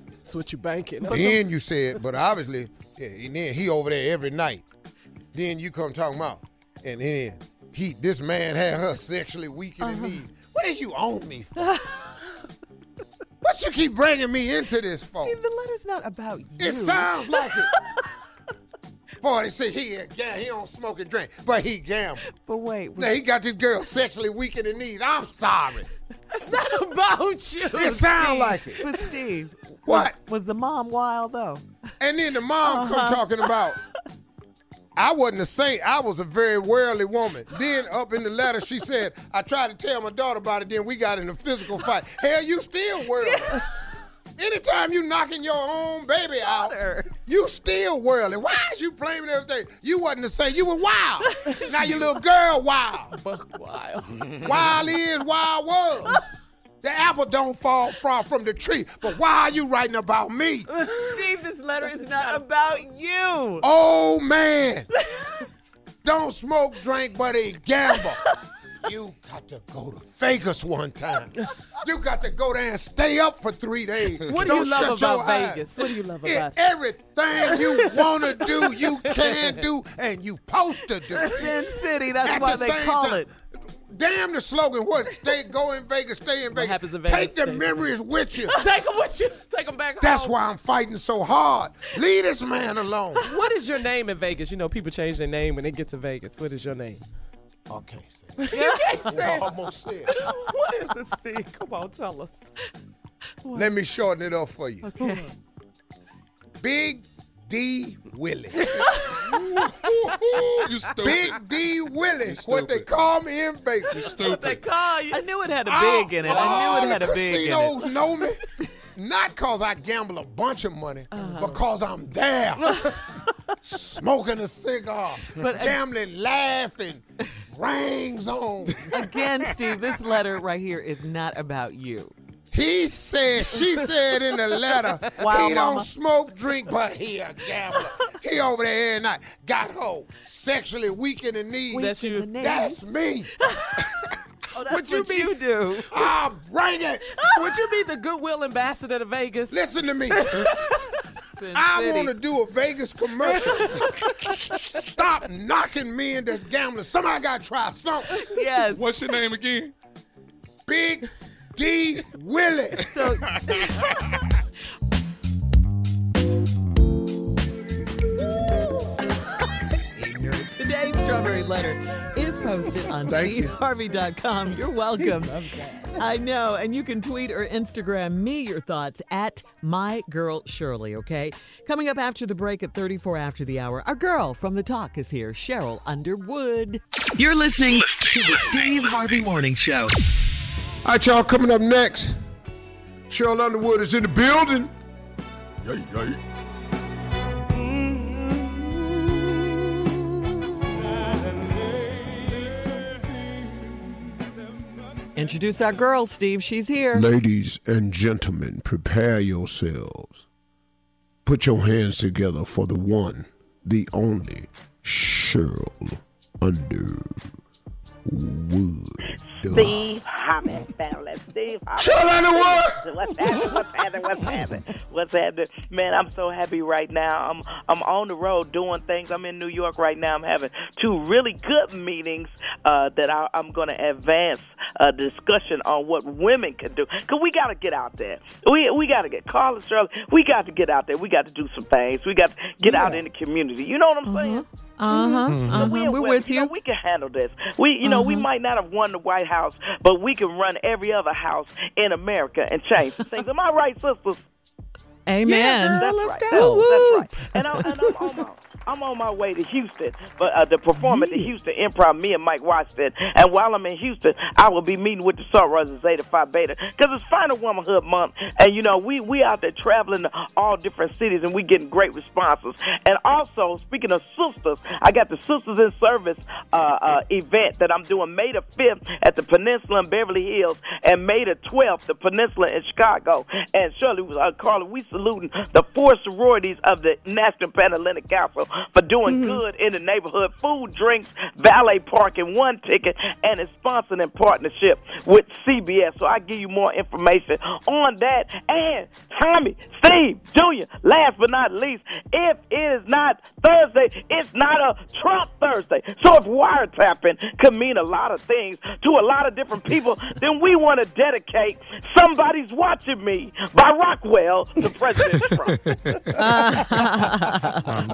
That's what you banking. Then you said, but obviously, yeah, and then he over there every night. Then you come talking about, and then. He, this man had her sexually weak in uh-huh. the knees. What is you on me for? What you keep bringing me into this for? Steve, the letter's not about you. It sounds like it. forty-six, he yeah, he don't smoke and drink, but he gamble. But wait. Now, he got this girl sexually weak in the knees. I'm sorry. That's not about you. It sounds like it. But Steve. What? Was, was the mom wild, though? And then the mom uh-huh. come talking about... I wasn't a saint. I was a very worldly woman. Then up in the letter, she said, I tried to tell my daughter about it, then we got in a physical fight. Hell, you still worldly. Yeah. Anytime you knocking your own baby daughter. out, you still worldly. Why is you blaming everything? You wasn't a saint. You were wild. Now your little girl wild. Buck wild. Wild is, wild was. The apple don't fall far from the tree, but why are you writing about me? Steve, this letter is not about you. Oh, man. Don't smoke, drink, but he gamble. You got to go to Vegas one time. You got to go there and stay up for three days. What do you love about Vegas? What do you love about it? Everything you want to do, you can do, and you supposed to do. Sin City, that's why they call it. Damn the slogan. What? Stay, go in Vegas, stay in Vegas. What happens in Vegas? Take the memories with you. Take them with you. Take them back home. That's why I'm fighting so hard. Leave this man alone. What is your name in Vegas? You know, people change their name when they get to Vegas. What is your name? Okay. You can't say it. Almost said. What is it, Steve? Come on, tell us. What? Let me shorten it up for you. Okay. Big D. Willie. Big D. Willie, what they call me in Vegas. You stupid. What they call you. I knew it had a big oh, in it. I knew it had a big in it. Casinos know me, not because I gamble a bunch of money, uh-huh. because I'm there smoking a cigar, but gambling, uh, laughing, rings on. Again, Steve, this letter right here is not about you. He said, she said in the letter, wow, he don't mama. smoke, drink, but he a gambler. He over there every night. Got ho, sexually weak in the knees. That's you. That's me. Oh, that's would you what be, you do. Ah, bring it. Would you be the goodwill ambassador to Vegas? Listen to me. I want to do a Vegas commercial. Stop knocking men that's gambling. Somebody got to try something. Yes. What's your name again? Big D. Willie. So- Today's Strawberry Letter is posted on Steve Harvey dot com. You. You're welcome. I know. And you can tweet or Instagram me your thoughts at my girl Shirley, okay? Coming up after the break at thirty-four after the hour, our girl from The Talk is here, Cheryl Underwood. You're listening to the Steve Harvey Morning Show. All right, y'all, coming up next, Cheryl Underwood is in the building. Yay, yay. Mm-hmm. Introduce our girl, Steve. She's here. Ladies and gentlemen, prepare yourselves. Put your hands together for the one, the only, Cheryl Underwood. Steve Harvey, family. Steve Harvey. Cheryl Underwood. What's happening? What's happening? What's happening? What's happening? Man, I'm so happy right now. I'm I'm on the road doing things. I'm in New York right now. I'm having two really good meetings uh, that I, I'm going to advance a discussion on what women can do. Cause we got to get out there. We we got to get Carla, Shirley. We got to get out there. We got to do some things. We got to get yeah. out in the community. You know what I'm mm-hmm. saying? Uh-huh. Mm-hmm. So we We're with you. you know, we can handle this. We, you know, uh-huh. we might not have won the White House, but we can run every other house in America and change things. Am I right, sisters? Amen. Yeah, girl, let's right. go. Woo. That's right. And, I, and I'm on my, I'm on my way to Houston, but uh, the performance yeah. at the Houston Improv. Me and Mike watched it. And while I'm in Houston, I will be meeting with the Sorors and Zeta Phi Beta because it's Final Womanhood Month, and you know we we out there traveling to all different cities, and we getting great responses. And also speaking of sisters, I got the Sisters in Service uh, uh, event that I'm doing May the fifth at the Peninsula in Beverly Hills, and May the twelfth the Peninsula in Chicago. And Shirley, uh, Carla, we saluting the four sororities of the National Panhellenic Council for doing mm-hmm. good in the neighborhood. Food, drinks, valet parking, one ticket, and it's sponsored in partnership with C B S. So I give you more information on that. And Tommy, Steve, Junior, last but not least, if it is not Thursday, it's not a Trump Thursday. So if wiretapping could mean a lot of things to a lot of different people, then we want to dedicate Somebody's Watching Me by Rockwell to President Trump.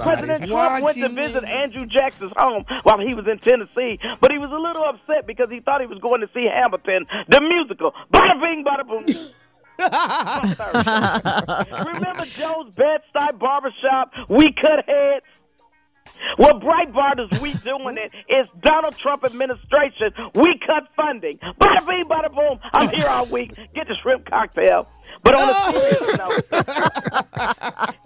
President Trump went to visit Andrew Jackson's home while he was in Tennessee, but he was a little upset because he thought he was going to see Hamilton, the musical. Bada bing, bada boom. Remember Joe's Bed-Stuy Barbershop? We cut heads. What Breitbart is we doing it. It's Donald Trump administration. We cut funding. Bada bing, bada boom. I'm here all week. Get the shrimp cocktail. But on a serious note,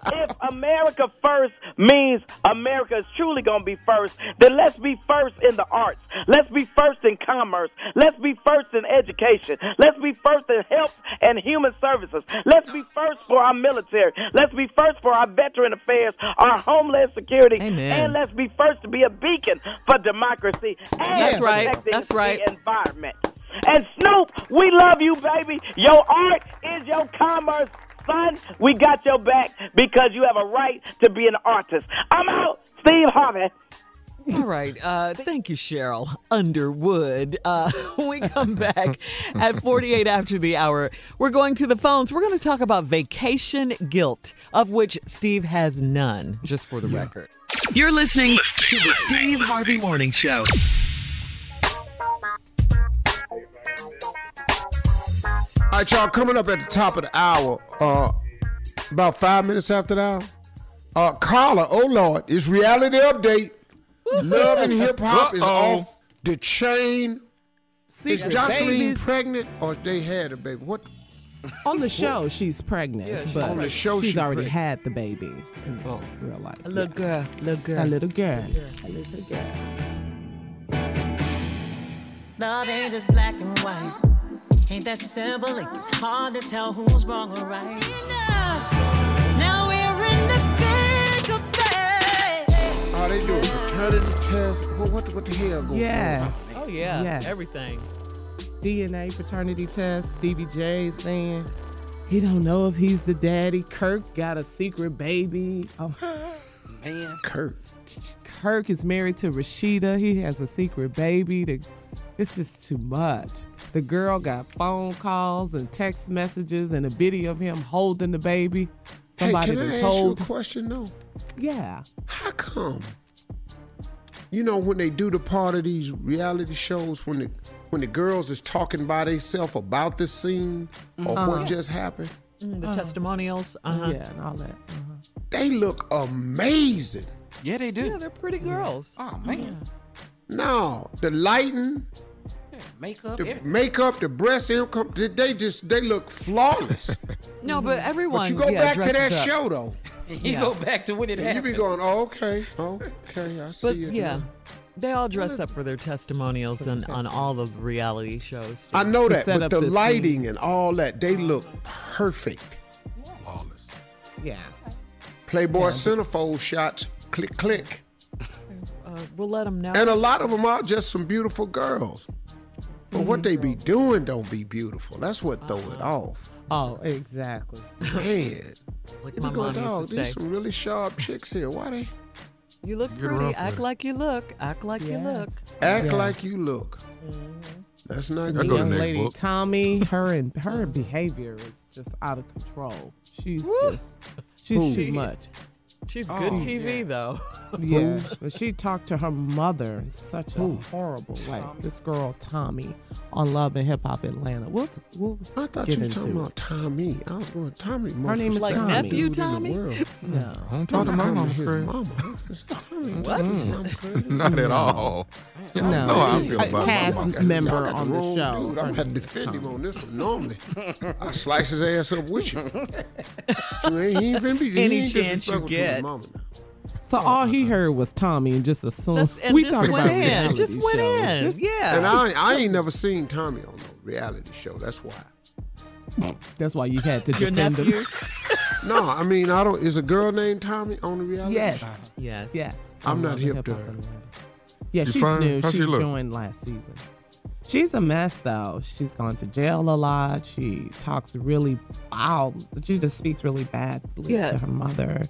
if America first means America is truly going to be first, then let's be first in the arts. Let's be first in commerce. Let's be first in education. Let's be first in health and human services. Let's be first for our military. Let's be first for our veteran affairs, our homeland security. Amen. And let's be first to be a beacon for democracy and That's right. protecting That's right. the environment. And Snoop, we love you, baby. Your art is your commerce, son. We got your back because you have a right to be an artist. I'm out. Steve Harvey. All right. Uh, thank you, Cheryl Underwood. Uh, when we come back at forty-eight after the hour, we're going to the phones. We're going to talk about vacation guilt, of which Steve has none, just for the yeah. record. You're listening to the Steve Harvey Morning Show. All right, y'all, coming up at the top of the hour, uh, about five minutes after the hour, uh, Carla, oh, Lord, it's reality update. Love and Hip Hop is off the chain. Is Jocelyn pregnant or they had a baby? What? On the show, she's pregnant, yeah, she's but on the show, she's she already pregnant. had the baby in oh. real life. A little yeah. girl. Little girl. A little girl. A little girl. Love ain't just black and white. Ain't that simple? It's hard to tell who's wrong or right. Enough. Now we're in the thick of it. How they doing? Paternity test? What, what, what the hell going yes. on? Oh, yeah. Yes. Everything. D N A paternity test. Stevie J saying he don't know if he's the daddy. Kirk got a secret baby. Oh, man. Kirk. Kirk is married to Rashida. He has a secret baby. To, it's just too much. The girl got phone calls and text messages and a video of him holding the baby. Somebody hey, can I told... ask you a question, though? Yeah. How come? You know, when they do the part of these reality shows, when the when the girls is talking by themselves about the scene or uh-huh. what just happened. Mm, the uh-huh. testimonials. Uh-huh. Yeah, and all that. Uh-huh. They look amazing. Yeah, they do. Yeah, they're pretty girls. Yeah. Oh, man. Yeah. No, the lighting... Makeup, the everything. Makeup, the breast income, they just, they look flawless. No, but everyone. But you go yeah, back to that up. show, though. you yeah. go back to when it and happened. You be going, oh, okay, okay, I see but, it. Yeah. Now. They all dress up for their testimonials and on all the reality shows. Too, I know that, but the lighting scene and all that, they look perfect. Flawless. Yeah. Playboy yeah. centerfold shots, click, click. Uh, we'll let them know. And a lot of them are just some beautiful girls. But mm-hmm. what they be doing don't be beautiful. That's what uh-huh. throw it off. Oh, exactly. Man. Like my mom go, used to There's say. some really sharp chicks here. Why they... You look Get pretty. Act like you look. Act like yes. you look. Act yes. like you look. Mm-hmm. That's not good. Young lady book. Tommy, her and her behavior is just out of control. She's Woo! just she's Ooh. too much. She's oh, good T V yeah. though. Yeah, but she talked to her mother in such a Ooh. horrible way. Like, this girl Tommy on Love and Hip Hop Atlanta. We'll, we'll I thought you were talking about Tommy. I was going Tommy. Her name is like Tommy. Nephew Tommy. No, I'm talking to my mama. What? Not at all. No, no I feel a about cast my member on the, the show. Dude, I'm gonna defend him on this one. Normally, I slice his ass up with you. You ain't even be any chance you get. So all he heard was Tommy and just assumed and we talking about reality just went in. Just, yeah. And I, I ain't never seen Tommy on no reality show. That's why. That's why you had to defend him. No, I mean I don't. Is a girl named Tommy on the reality yes. show? Yes. Yes. I'm, I'm not hip to her. Yeah, she's new. She, she joined last season. She's a mess, though. She's gone to jail a lot. She talks really wild. She just speaks really badly yeah. to her mother.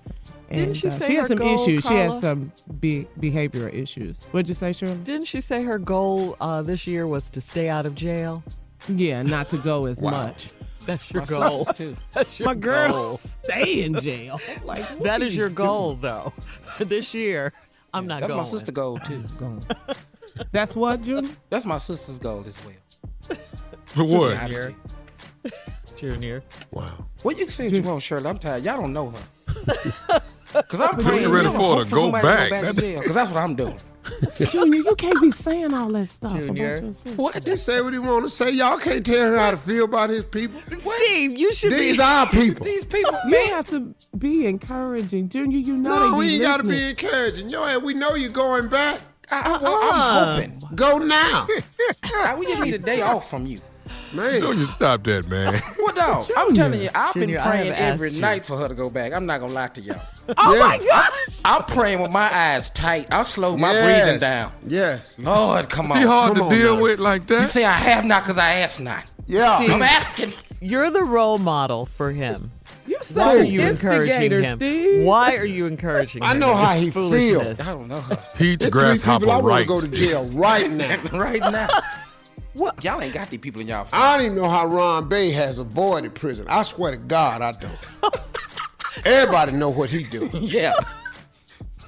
And, Didn't she uh, say she has some goal, issues? Carla? She has some be- behavioral issues. What'd you say, Shirley? Didn't she say her goal uh, this year was to stay out of jail? Yeah, not to go as wow. much. That's your My goal. Too. That's your My girl goal. Stay in jail. Like that is you your goal, doing? Though. This year, I'm yeah, not that's going. That's my sister's goal too. Going. That's what, Junior? That's my sister's goal as well. For what? Junior. Junior. Wow. Well, you can say what you want, Shirley. I'm tired. Y'all don't know her. Because I'm praying ready for her to go back. Because that's what I'm doing. Junior, you can't be saying all that stuff. Junior. What? Just say what he want to say. Y'all can't tell her how to feel about his people. What? Steve, you should These be. These are people. These people. You have to be encouraging. Junior, you know No, we ain't got to be encouraging. Yo, we know you're going back. I, I, uh, I'm hoping. Go now. I, we just need a day off from you. Man. Junior, stop that, man. Well, dog, Junior, I'm telling you, I've Junior, been praying every night you. for her to go back. I'm not going to lie to y'all. Oh, yeah. my gosh. I, I'm praying with my eyes tight. I'll slow my yes. breathing down. Yes. Lord, come on. It be hard come to deal on, with like that. You say I have not because I ask not. Yeah. Steve, I'm asking. You're the role model for him. You're so Why are you encouraging him? Steve. Why are you encouraging him? I know how he feels. I don't know her. Peach Grasshopper I want to go to jail right now. Right now. What? Y'all ain't got these people in y'all face. I don't even know how Ron Bay has avoided prison. I swear to God, I don't. Everybody know what he doing. Yeah.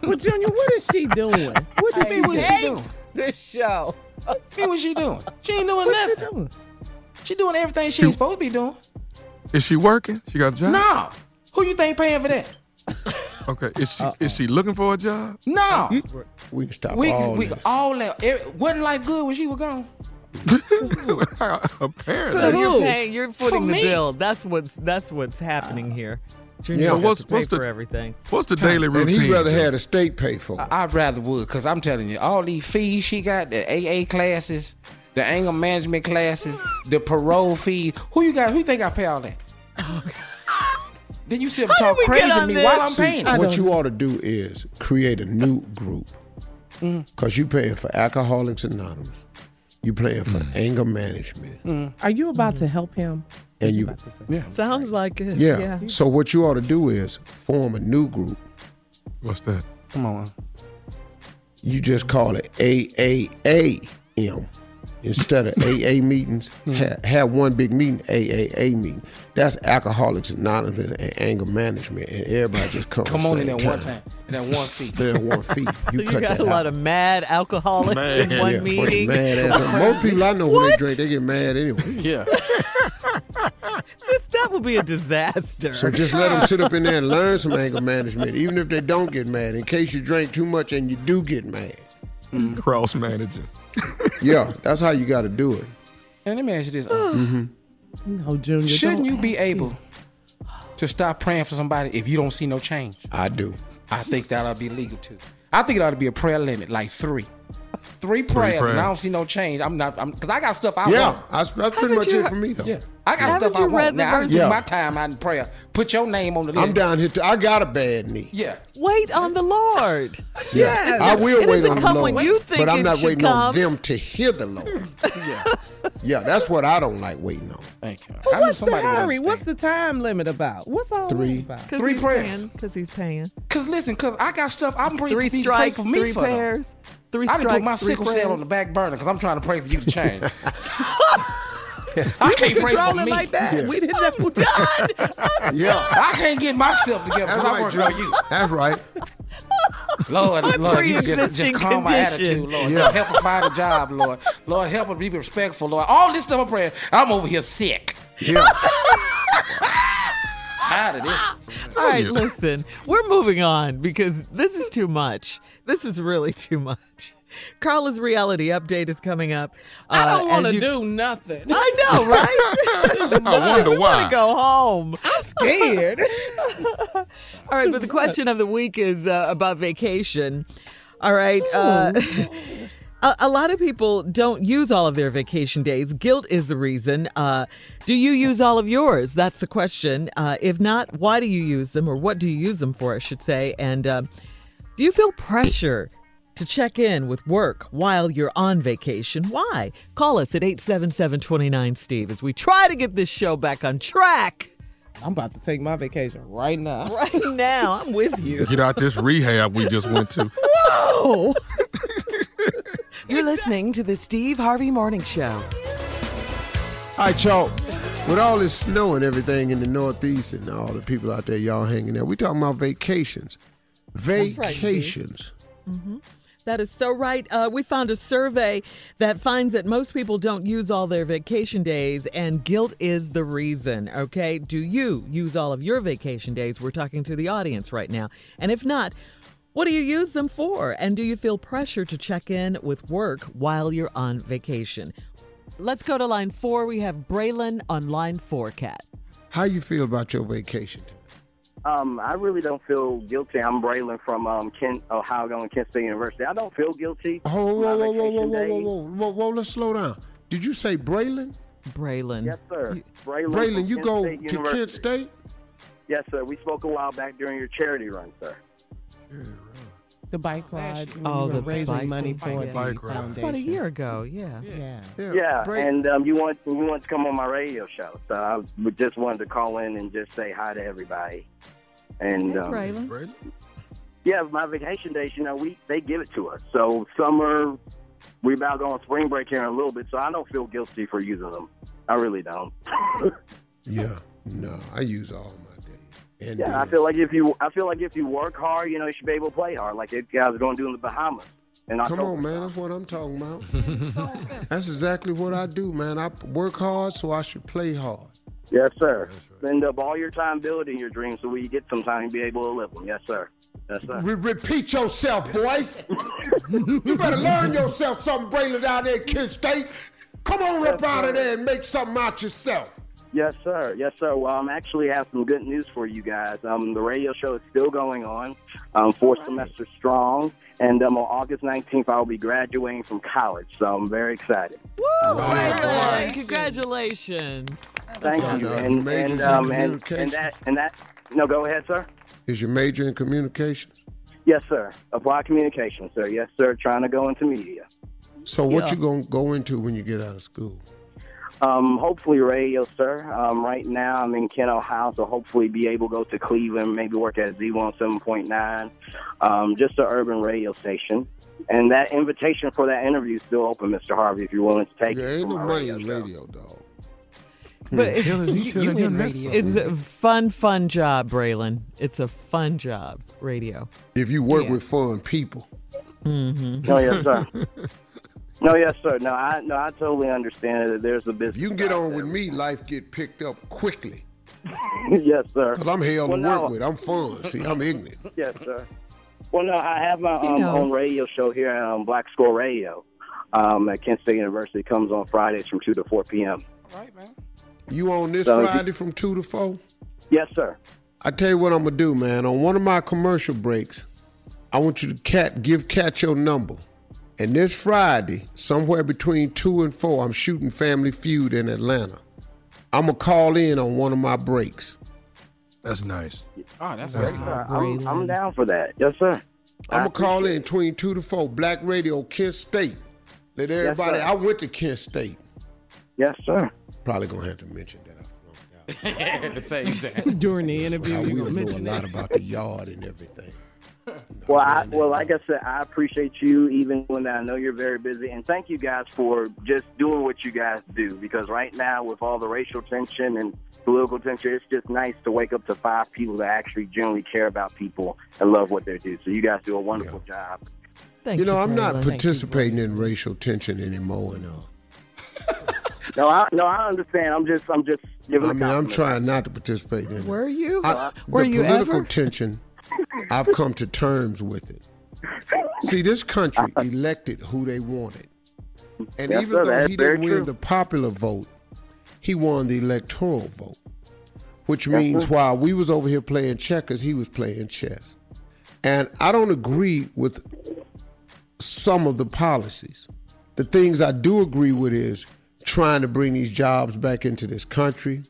Well, Junior, what is she doing? What do you I mean what she doing? This show. I mean what she doing? She ain't doing what nothing. She doing? She doing everything she, she supposed to be doing. Is she working? She got a job? No. Who you think paying for that? Okay. Is she Uh-oh. is she looking for a job? No. You, we can stop we, all we, this. All that. It, wasn't life good when she was gone? Apparently, so you're paying, you're footing the bill. That's what's that's what's happening here. Junior yeah, what's to pay what's for the, everything? What's the daily routine? And he'd rather have the state pay for it. I'd rather would, cause I'm telling you, all these fees she got, the A A classes, the anger management classes, the parole fees. Who you got? Who you think I pay all that? Oh, then you sit and talk crazy to me this? While I'm See, paying. What you ought to do is create a new group, mm-hmm. cause you paying for Alcoholics Anonymous. You playing for mm. anger management. Mm. Are you about mm-hmm. to help him? And you, yeah. sounds like it. Yeah. yeah. So what you ought to do is form a new group. What's that? Come on. You just call it A A A M instead of A A meetings. Have, have one big meeting, A A A meeting. That's Alcoholics Anonymous and anger management, and everybody just comes. Come on in that one time. In that one fee. That one fee. You, so you got a out. lot of mad alcoholics mad. in one yeah, meeting. Most people I know what? when they drink, they get mad anyway. Yeah. this, that would be a disaster. So just let them sit up in there and learn some anger management, even if they don't get mad. In case you drink too much and you do get mad. Mm. Cross managing. Yeah, that's how you got to do it. And let me ask you this. mm-hmm. No, Junior. Shouldn't you be able to stop praying for somebody if you don't see no change? I do. I think that ought to be legal too. I think it ought to be a prayer limit, like three. Three prayers, three prayers, and I don't see no change. I'm not, I'm because I got stuff I yeah, want. Yeah, that's, that's pretty much you, it for me, though. Yeah, I got How stuff I want. Now, I done took yeah. my time out in prayer. Put your name on the list. I'm down here. Too. I got a bad knee. Yeah. Wait on the Lord. Yeah. Yes. I will it wait on the Lord. You think but I'm not waiting come. on them to hear the Lord. yeah. Yeah, that's what I don't like waiting on. Thank you. But what's the hurry? What's the time limit about? What's all three, that about? Three prayers. Because he's paying. Because listen, because I got stuff I'm bringing three strikes, for me three prayers. Three strikes, I didn't put my sickle cell on the back burner because I'm trying to pray for you to change. I can't pray for me. Like that. Yeah. We didn't have to die. Yeah. I can't get myself together because I'm working on you. That's right. Lord, my Lord, you just, just calm my attitude, Lord. Yeah. Lord, help her find a job, Lord. Lord, help her be respectful, Lord. All this stuff I'm praying. I'm over here sick. Yeah. Tired of this. All right, yeah. Listen, we're moving on because this is too much. This is really too much. Carla's reality update is coming up. Uh, I don't want to you... do nothing. I know, right? I wonder why. I want to go home. I'm scared. All right, but the question of the week is uh, about vacation. All right. Uh, a, a lot of people don't use all of their vacation days. Guilt is the reason. Uh, do you use all of yours? That's the question. Uh, if not, why do you use them, or what do you use them for, I should say? And uh, do you feel pressure to check in with work while you're on vacation? Why? Call us at eight seven seven, two nine, Steve as we try to get this show back on track. I'm about to take my vacation right now. Right now. I'm with you. Get out this rehab we just went to. Whoa! You're listening to the Steve Harvey Morning Show. All right, y'all. With all this snow and everything in the Northeast and all the people out there, y'all hanging out, we talking about vacations. Vacations. Mm-hmm. That is so right. Uh, we found a survey that finds that most people don't use all their vacation days, and guilt is the reason, okay? Do you use all of your vacation days? We're talking to the audience right now. And if not, what do you use them for? And do you feel pressure to check in with work while you're on vacation? Let's go to line four. We have Braylon on line four, Kat. How you feel about your vacation? Um, I really don't feel guilty. I'm Braylon from um, Kent, Ohio, and Kent State University. I don't feel guilty. Oh, whoa, whoa, whoa, whoa, whoa, whoa, whoa, whoa, whoa, let's slow down. Did you say Braylon? Braylon. Yes, sir. Braylon, Braylon you go to Kent State? Yes, sir. We spoke a while back during your charity run, sir. Charity run. The bike ride. Oh, the raising money for the bike ride. That was about a year ago. Yeah, yeah, yeah. yeah. And um, you want you want to come on my radio show, so I just wanted to call in and just say hi to everybody. And hey, um, Braylon. Yeah, my vacation days. You know, we they give it to us. So summer, we about to go on spring break here in a little bit. So I don't feel guilty for using them. I really don't. yeah, no, I use all my. And yeah, I feel like if you, I feel like if you work hard, you know, you should be able to play hard. Like if guys are going to do in the Bahamas. And come on, man, that's what I'm talking about. That's exactly what I do, man. I work hard, so I should play hard. Yes, sir. Right. Spend up all your time building your dreams, so when you get some time, you be able to live them. Yes, sir. Yes, sir. Re- repeat yourself, boy. You better learn yourself something, Braylon, down there, Kent State. Come on, yes, up out of there and make something out yourself. Yes, sir. Yes, sir. Well, I um, actually have some good news for you guys. Um, the radio show is still going on, um, fourth right. semester strong, and um, on August nineteenth, I will be graduating from college, so I'm very excited. Woo! Right. Congratulations. Thank oh, you. No, and, and, um, and, and that, and that, no, go ahead, sir. Is your major in communications? Yes, sir. Applied communications, sir. Yes, sir. Trying to go into media. So what yeah. you going to go into when you get out of school? Um, hopefully radio, sir. Um, right now I'm in Kent, Ohio, so hopefully be able to go to Cleveland, maybe work at Z one oh seven point nine, um, just an urban radio station. And that invitation for that interview is still open, Mister Harvey, if you're willing to take yeah, it. There ain't no money in radio, dog. But you, you, you in radio. It's a fun, fun job, Braylon. It's a fun job, radio. If you work yeah. with fun people. Mm-hmm. Oh, yes, sir. No, yes, sir. No, I no, I totally understand that there's a business. If you can get on there with me, life get picked up quickly. Yes, sir. Because I'm hell well, to no. work with. I'm fun. See, I'm ignorant. Yes, sir. Well, no, I have my um, own radio show here at um, Black Score Radio um, at Kent State University. It comes on Fridays from two to four p.m. All right, man. You on this so, Friday from two to four? Yes, sir. I tell you what I'm going to do, man. On one of my commercial breaks, I want you to cat give Cat your number. And this Friday, somewhere between two and four, I'm shooting Family Feud in Atlanta. I'm going to call in on one of my breaks. That's nice. Oh, that's, that's great. Nice. I'm, I'm down for that. Yes, sir. I'm going to call in between two to four, Black Radio, Kent State. Let everybody, yes, I went to Kent State. Yes, sir. Probably going to have to mention that. At the same time. During the interview, well, you we mentioned know a lot about the yard and everything. You know, well, I, well, like I said, I appreciate you, even when I know you're very busy. And thank you guys for just doing what you guys do. Because right now, with all the racial tension and political tension, it's just nice to wake up to five people that actually genuinely care about people and love what they do. So you guys do a wonderful yeah. job. Thank you. You know, I'm not participating you, in racial tension anymore. And all. No, I, no, I understand. I'm just, I'm just. I mean, I'm trying not to participate in it. Were you? I, Were the you political ever? tension, I've come to terms with it. See, this country elected who they wanted. And yes, even sir, though he didn't win true. the popular vote, he won the electoral vote. Which yes, means sir. while we was over here playing checkers, he was playing chess. And I don't agree with some of the policies. The things I do agree with is trying to bring these jobs back into this country,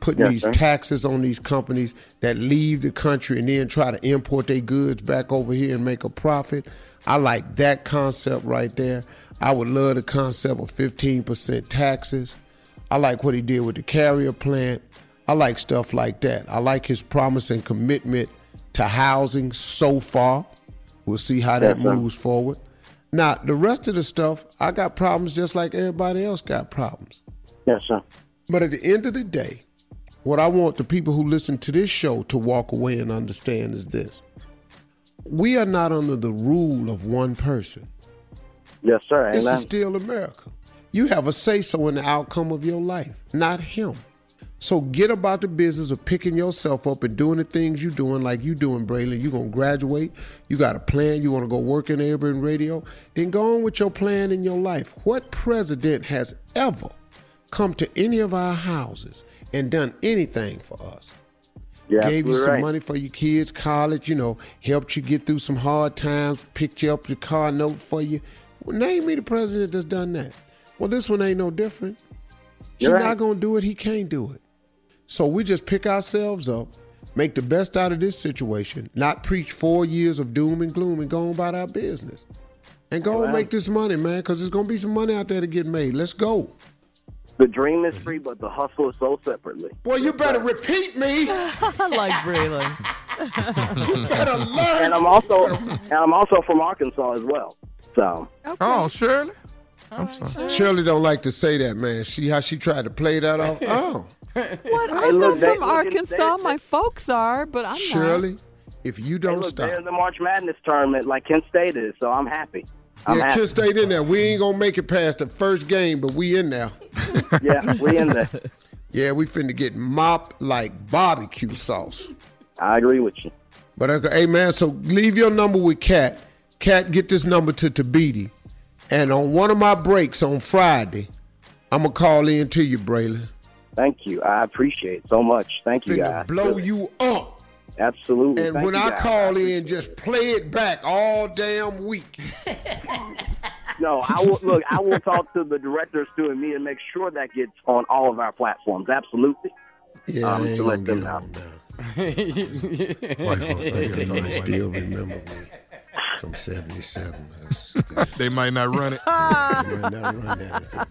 putting yes, these sir. taxes on these companies that leave the country and then try to import their goods back over here and make a profit. I like that concept right there. I would love the concept of fifteen percent taxes. I like what he did with the carrier plant. I like stuff like that. I like his promise and commitment to housing so far. We'll see how that yes, moves sir. forward. Now, the rest of the stuff, I got problems just like everybody else got problems. Yes, sir. But at the end of the day, what I want the people who listen to this show to walk away and understand is this. We are not under the rule of one person. Yes, sir. This Amen. is still America. You have a say-so in the outcome of your life, not him. So get about the business of picking yourself up and doing the things you're doing like you're doing, Braylon. You're going to graduate. You got a plan. You want to go work in urban radio. Then go on with your plan in your life. What president has ever come to any of our houses and done anything for us? Yeah, Gave you some right. money for your kids' college, you know, helped you get through some hard times, picked you up your car note for you. Well, name me the president that's done that. Well, this one ain't no different. He's right. not going to do it. He can't do it. So we just pick ourselves up, make the best out of this situation, not preach four years of doom and gloom and go on about our business. And go right. and make this money, man, because there's going to be some money out there to get made. Let's go. The dream is free, but the hustle is sold separately. Boy, you better repeat me. I like Braylon. You better learn. And I'm also, and I'm also from Arkansas as well. So. Okay. Oh, Shirley. I'm right, sorry. Shirley. Shirley don't like to say that, man. She how she tried to play that off. Oh. What? I'm hey, look, not they, from they, Arkansas. They, My folks are, but I'm Shirley, not. Shirley, if you don't hey, look, stop. They're in the March Madness tournament like Kent State is, so I'm happy. I'm yeah, happy. Kent State in there. We ain't going to make it past the first game, but we in there. Yeah, we in there. Yeah, we finna get mopped like barbecue sauce. I agree with you. But, okay, hey, man, so leave your number with Kat. Kat, get this number to Tabiti. And on one of my breaks on Friday, I'm going to call in to you, Braylon. Thank you. I appreciate it so much. Thank you, guys. Blow really. you up. Absolutely. And Thank when I guys. call I in, just play it back all damn week. No, I will look, I will talk to the directors too and me and make sure that gets on all of our platforms. Absolutely. Yeah, um, to let them know. They still remember me. From seventy-seven. They might not run it. Might not run that.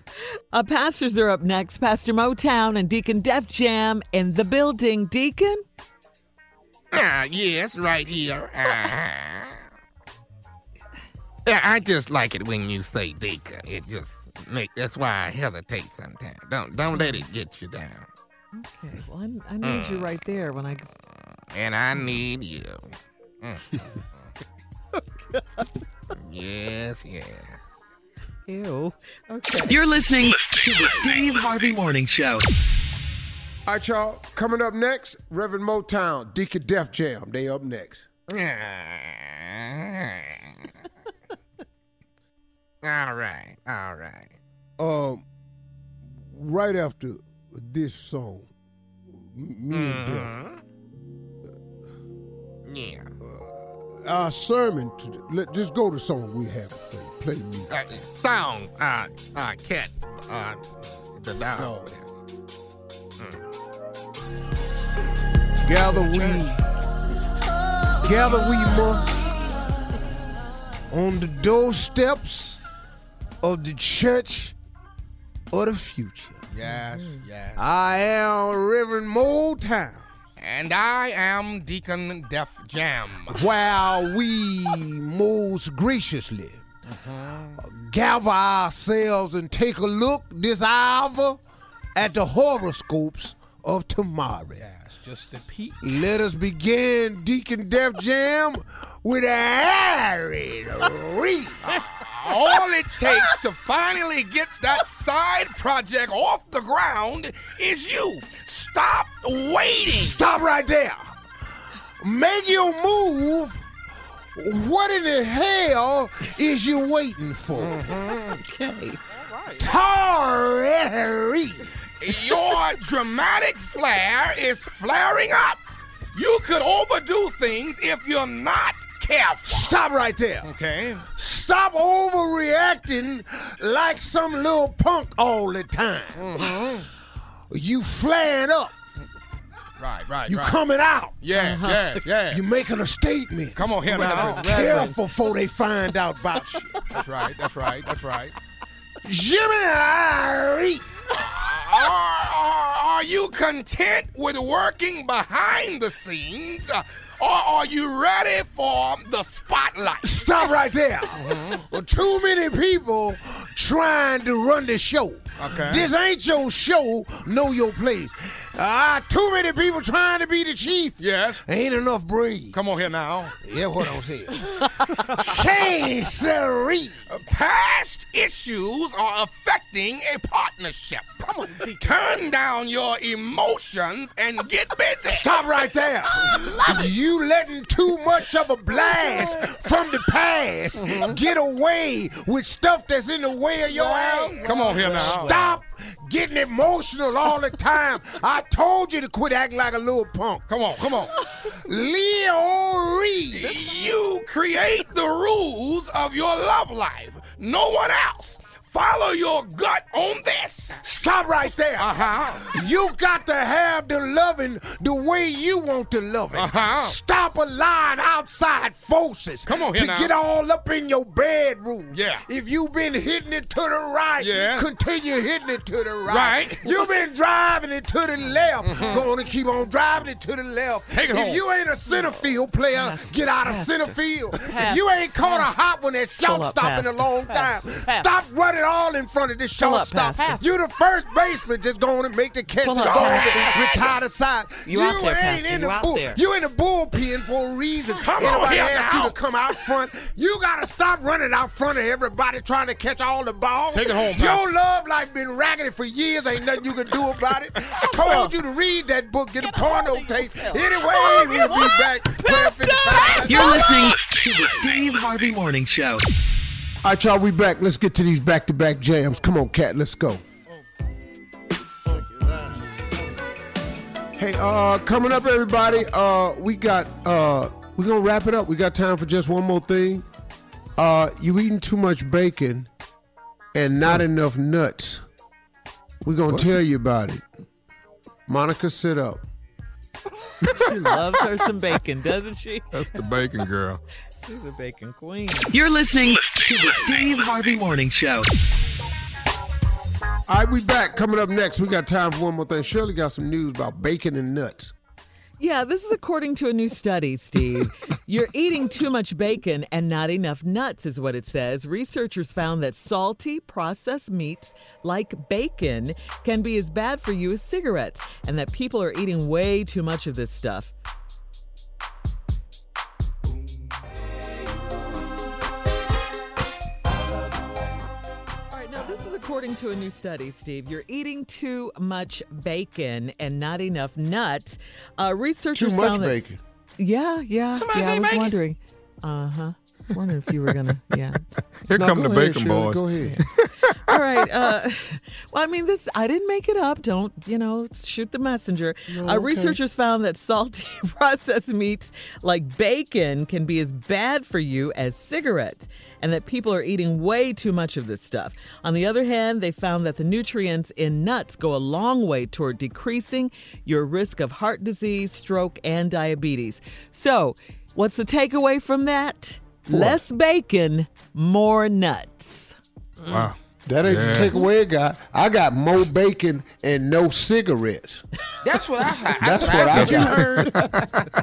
Our pastors are up next. Pastor Motown and Deacon Def Jam in the building. Deacon? Ah, yes, right here. Uh-huh. Yeah, I just like it when you say Deacon. It just make that's why I hesitate sometimes. Don't don't let it get you down. Okay, well, I, I need mm. you right there when I. And I need you. Mm. Yes, yeah. Ew. Okay. You're listening to the Steve Harvey Morning Show. All right, y'all. Coming up next, Reverend Motown, Deacon Def Jam. They up next. All right, all right. Um, right after this song, me and mm-hmm. Def. Yeah. Uh, Our sermon, to, let, just go to the song we have for you, please. play music. Uh, song, uh, uh, cat, uh, the dog. No. Mm. Gather we, gather we must on the doorsteps of the church of the future. Yes, yes. I am Reverend Motown. And I am Deacon Def Jam. While we most graciously uh-huh. gather ourselves and take a look this hour at the horoscopes of tomorrow. Yes, just a peek. Let us begin Deacon Def Jam with a arid read. All it takes to finally get that side project off the ground is you. Stop waiting. Stop right there. Make your move. What in the hell is you waiting for? Mm-hmm. Okay. Tori. Your dramatic flair is flaring up. You could overdo things if you're not careful. Stop right there. Okay. Stop overreacting like some little punk all the time. Mm-hmm. You flaring up. Right, right, You right. coming out. Yeah, uh-huh. yeah, yeah. You making a statement. Come on here now. Careful before they find out about you. That's right, that's right, that's right. Jimmy Ari. Are, are, are you content with working behind the scenes? Or are you ready for the spotlight? Stop right there. Mm-hmm. Too many people trying to run the show. Okay. This ain't your show. Know your place. Ah, uh, too many people trying to be the chief. Yes. Ain't enough breed. Come on here now. Yeah, what I'm saying. K-Sari. Past issues are affecting a partnership. Come on, D. Turn down your emotions and get busy. Stop right there. Oh, you letting too much of a blast from the past mm-hmm. get away with stuff that's in the way of your ass. Come on here now. Stop getting emotional all the time. I told you to quit acting like a little punk. Come on, come on. Leo Reed. You create the rules of your love life. No one else. Follow your gut on this. Stop right there. Uh-huh. You got to have the loving the way you want to love it. Uh-huh. Stop allowing outside forces Come on here to now. Get all up in your bedroom. Yeah. If you've been hitting it to the right, yeah. continue hitting it to the right. Right. You've been driving it to the left. Mm-hmm. Going to keep on driving it to the left. Take it if home. You ain't a center field player, Pastor. Get out of center field. Pastor. If you ain't caught Pastor. A hot one at shortstop in a long time, Pastor. Pastor. Stop running it all in front of this shortstop. You the first baseman that's going to make the catch and go to retire the side. You, you there, ain't Pastor. In the bull. You in the bullpen for a reason. Come Anybody on, asked now. You to come out front. You got to stop running out front of everybody trying to catch all the balls. Take it home, Pastor. Your love life been raggedy for years. Ain't nothing you can do about it. I told you to read that book. Get, get a porno tape. Anyway, oh, we'll what? Be back. twelve fifty-five. You're listening to the Steve Harvey Morning Show. All right, y'all, we back. Let's get to these back-to-back jams. Come on, Cat, let's go. Hey, uh, coming up, everybody, uh, we got, uh, we're going to wrap it up. We got time for just one more thing. Uh, you eating too much bacon and not enough nuts. We're going to tell you about it. Monica, sit up. She loves her some bacon, doesn't she? That's the bacon girl. She's a bacon queen. You're listening to the Steve Harvey Morning Show. All right, we back. Coming up next, we got time for one more thing. Shirley got some news about bacon and nuts. Yeah, this is according to a new study, Steve. You're eating too much bacon and not enough nuts is what it says. Researchers found that salty, processed meats like bacon can be as bad for you as cigarettes, and that people are eating way too much of this stuff. According to a new study, Steve, you're eating too much bacon and not enough nuts. Uh, researchers found that... Too much bacon. Yeah, yeah. Somebody's yeah, eating bacon. I was wondering. Uh-huh. I was wondering if you were going to, yeah. Here no, come the ahead, bacon boys. Go ahead. All right. Uh, well, I mean, this I didn't make it up. Don't, you know, shoot the messenger. No, uh, okay. Researchers found that salty processed meats like bacon can be as bad for you as cigarettes, and that people are eating way too much of this stuff. On the other hand, they found that the nutrients in nuts go a long way toward decreasing your risk of heart disease, stroke, and diabetes. So what's the takeaway from that? What? Less bacon, more nuts. Wow. That ain't yeah. the takeaway I got. I got more bacon and no cigarettes. That's what I got. That's what I, I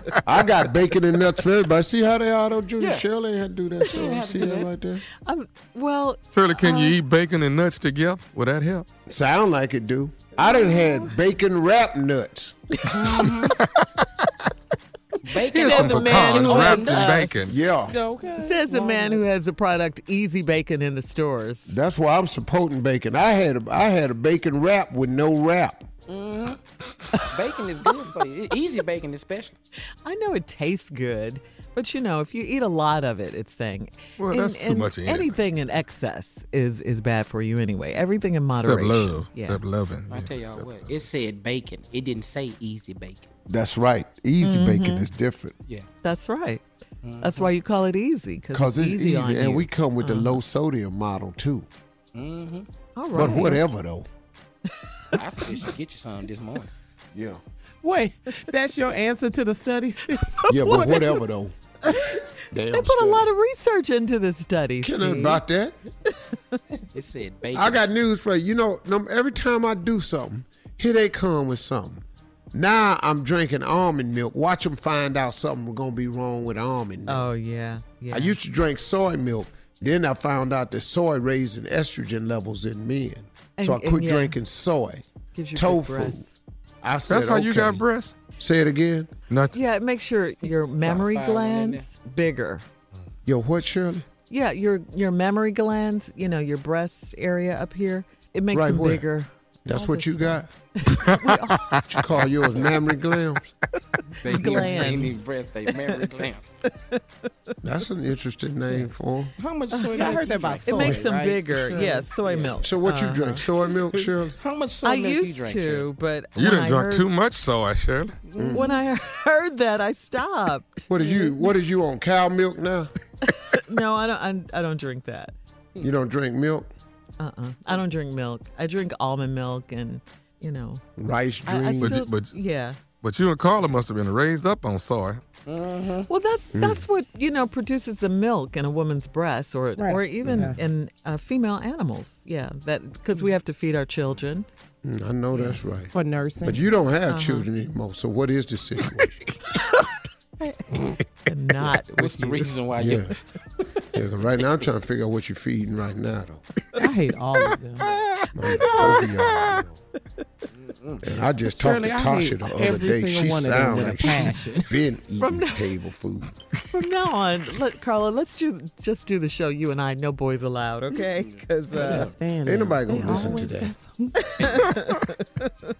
got. I got bacon and nuts for everybody. See how they are, though, Junior? Yeah. Shirley ain't had to do that. So you see that right there? Um, well, Shirley, can uh, you eat bacon and nuts together? Would that help? Sound like it do. I done had bacon wrap nuts. Bacon and the man who wrapped in bacon. Yeah. Okay. Says the man who has the product Easy Bacon in the stores. That's why I'm supporting bacon. I had a, I had a bacon wrap with no wrap. Mm-hmm. Bacon is good for you. Easy Bacon especially. I know it tastes good, but you know, if you eat a lot of it, it's saying well, in, that's too in much of anything. Anything in excess is is bad for you anyway. Everything in moderation. Except love. Yeah. Except loving. I tell y'all what, it said bacon. It didn't say Easy Bacon. That's right. Easy mm-hmm. bacon is different. Yeah, that's right. Mm-hmm. That's why you call it easy, because it's, it's easy, easy on and you. We come with uh-huh. the low sodium model too. Mm-hmm. All right. But whatever though. I think we should get you some this morning. Yeah. Wait, that's your answer to the study, Steve? Yeah, but whatever though. Damn, they put study. a lot of research into this study. Kidding about that. It said bacon. I got news for you. You know, every time I do something, here they come with something. Now I'm drinking almond milk. Watch them find out something going to be wrong with almond milk. Oh, yeah, yeah. I used to drink soy milk. Then I found out that soy raising estrogen levels in men. And, so I quit yeah. drinking soy. Gives you tofu. I said, That's how okay. you got breasts? Say it again. Not yeah, it makes your, your memory glands bigger. Yo, what, Shirley? Yeah, your your memory glands, you know, your breast area up here, it makes right them where? bigger. That's all what you got? What you call yours, mammary glands? They glands. They need breath, they mammary glands. That's an interesting name for them. How much soy uh, I heard that about soy, It makes them right? bigger. Yes, yeah, soy yeah. milk. So what uh, you drink, soy milk, Shirley? How much soy I milk do you drink? I used to, but You done drunk heard, too much soy, Shirley. Mm. When I heard that, I stopped. What are you, what are you on, cow milk now? No, I don't, I, I don't drink that. You don't drink milk? Uh-uh. I don't drink milk. I drink almond milk and, you know. Rice drinks. But, but, yeah. But you and Carla must have been raised up on soy. Mm-hmm. Well, that's mm. that's what, you know, produces the milk in a woman's breast or breast. or even yeah. in uh, female animals. Yeah, that because we have to feed our children. Mm, I know yeah. that's right. For nursing. But you don't have uh-huh. children anymore, so what is the situation? Not. What's the reason why you... Yeah. Yeah, right now I'm trying to figure out what you're feeding right now, though. I hate all of them. Man, both of y'all, you know. And I just Shirley, talked to Tasha the other day. She sounds like she's been eating from now, table food. From now on, let, Carla, let's do, just do the show you and I, no boys allowed, okay? Because uh, ain't nobody going to listen to that.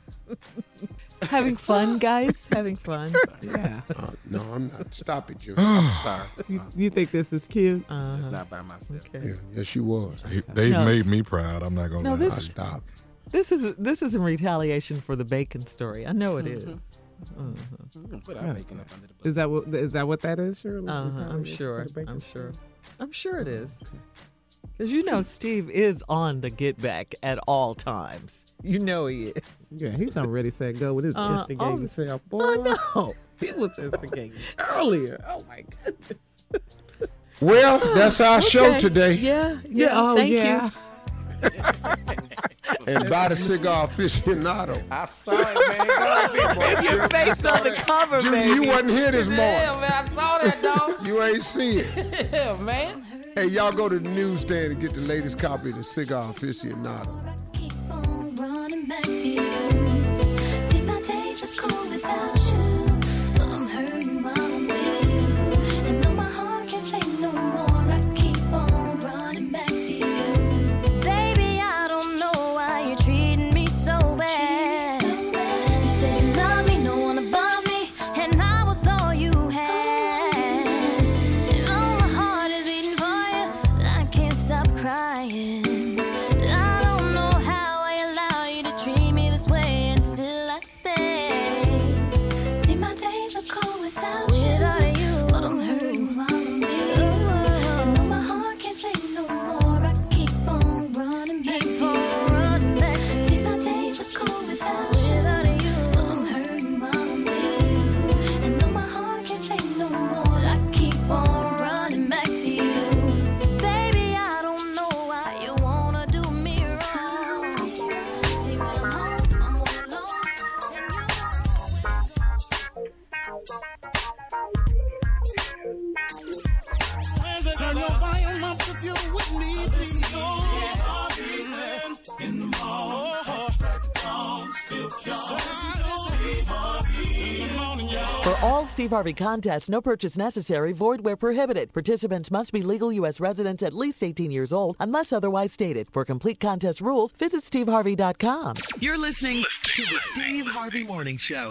Having fun, guys? Having fun? Yeah. Uh, no, I'm not. Stop it, Junior. I'm sorry. You, you think this is cute? Uh-huh. It's not by myself. Okay. Yeah, yes, you was. They, they no. made me proud. I'm not going to no, lie. This, stop. This is, this is in retaliation for the bacon story. I know it mm-hmm. is. Mm-hmm. Put our bacon up under the bus. Is that what, is that what that is, Shirley? Uh-huh. I'm sure. I'm sure. I'm sure it is. Because you know Steve is on the get back at all times. You know he is. Yeah, he's not ready to go with his uh, instigating oh, self. Boy, oh, no. He was instigating earlier. Oh, my goodness. Well, that's our okay. show today. Yeah, yeah. Oh, thank yeah. you. And buy the Cigar Aficionado. I saw it, man. With your face on the cover, Judy, man. You wasn't here this morning. Yeah, man, I saw that, dog. You ain't see it. Yeah, man. Hey, y'all go to the newsstand and get the latest copy of the Cigar Aficionado. For all Steve Harvey contests, no purchase necessary, void where prohibited. Participants must be legal U S residents at least eighteen years old, unless otherwise stated. For complete contest rules, visit steve harvey dot com. You're listening to the Steve Harvey Morning Show.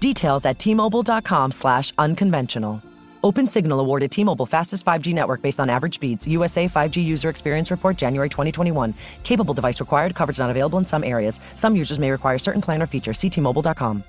Details at T-Mobile.com slash unconventional. Open Signal awarded T-Mobile fastest five G network based on average speeds. U S A five G user experience report January twenty twenty-one. Capable device required. Coverage not available in some areas. Some users may require certain plan or feature. See T-Mobile dot com.